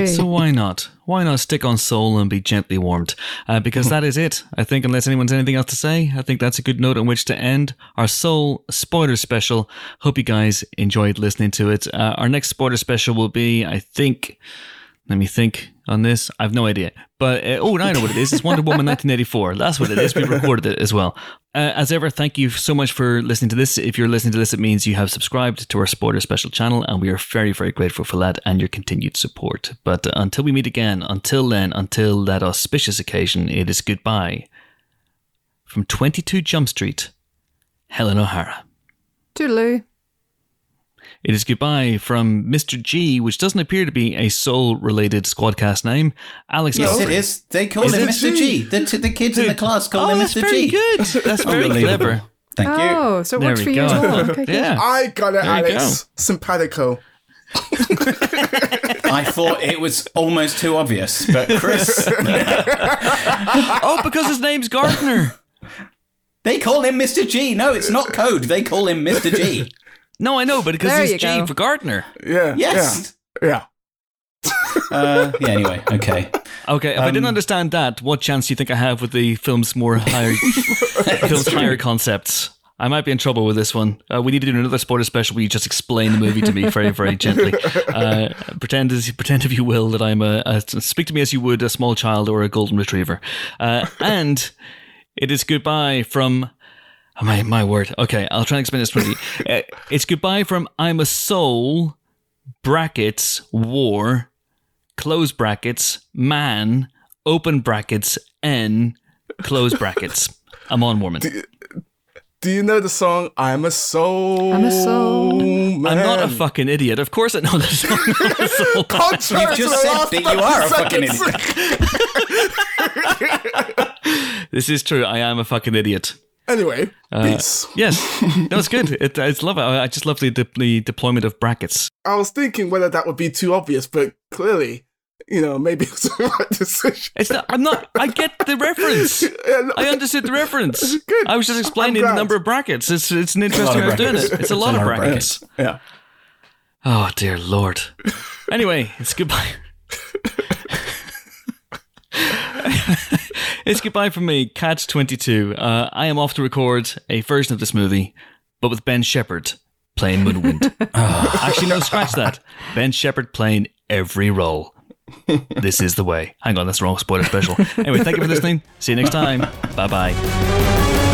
So why not? Why not stick on Soul and be gently warmed? Because that is it. I think unless anyone's anything else to say, I think that's a good note on which to end our Soul spoiler special. Hope you guys enjoyed listening to it. Our next spoiler special will be, I think, let me think on this. I have no idea. But, I know what it is. It's Wonder Woman 1984. That's what it is. We recorded it as well. As ever, thank you so much for listening to this. If you're listening to this, it means you have subscribed to our spoiler special channel, and we are very, very grateful for that and your continued support. But until we meet again, until that auspicious occasion, it is goodbye. From 22 Jump Street, Helen O'Hara. Toodaloo. It is goodbye from Mr. G, which doesn't appear to be a Soul-related squadcast name. Alex Godfrey. Yes, it is. They call him Mr. G. The kids in the class call him Mr. G. That's very good. That's very clever. Thank you. Oh, so it works for you as well. Okay, I got it, Alex. Simpatico. I thought it was almost too obvious, but Chris. Because his name's Gardner. They call him Mr. G. No, it's not code. They call him Mr. G. No, I know, but because it's G for Gardner. Yeah. Yes. Yeah. Anyway. Okay. Okay. If I didn't understand that, what chance do you think I have with the film's higher concepts? I might be in trouble with this one. We need to do another spoiler special where you just explain the movie to me very, very gently. Pretend if you will that I'm speak to me as you would a small child or a golden retriever. And it is goodbye from. My word. Okay, I'll try and explain this quickly. It's goodbye from I'm a Soul, brackets, war, close brackets, man, open brackets, N, close brackets. Amon Warmann. Do you know the song I'm a Soul? I'm a Soul. Man. I'm not a fucking idiot. Of course I know the song. You've just said that you are a fucking idiot. This is true. I am a fucking idiot. Anyway, peace. Yes, that was good. It's love. I just love the deployment of brackets. I was thinking whether that would be too obvious, but clearly you know, maybe it was the right decision. It's not, I'm not, I get the reference. I understood the reference. Good. I was just explaining the number of brackets. It's an interesting way of doing it. It's a lot of brackets. Yeah. Oh, dear Lord. Anyway, it's goodbye. It's goodbye from me, Catch 22. I am off to record a version of this movie, but with Ben Shephard playing Moonwind. Oh, actually, no, scratch that. Ben Shephard playing every role. This is the way. Hang on, that's the wrong spoiler special. Anyway, thank you for listening. See you next time. Bye-bye.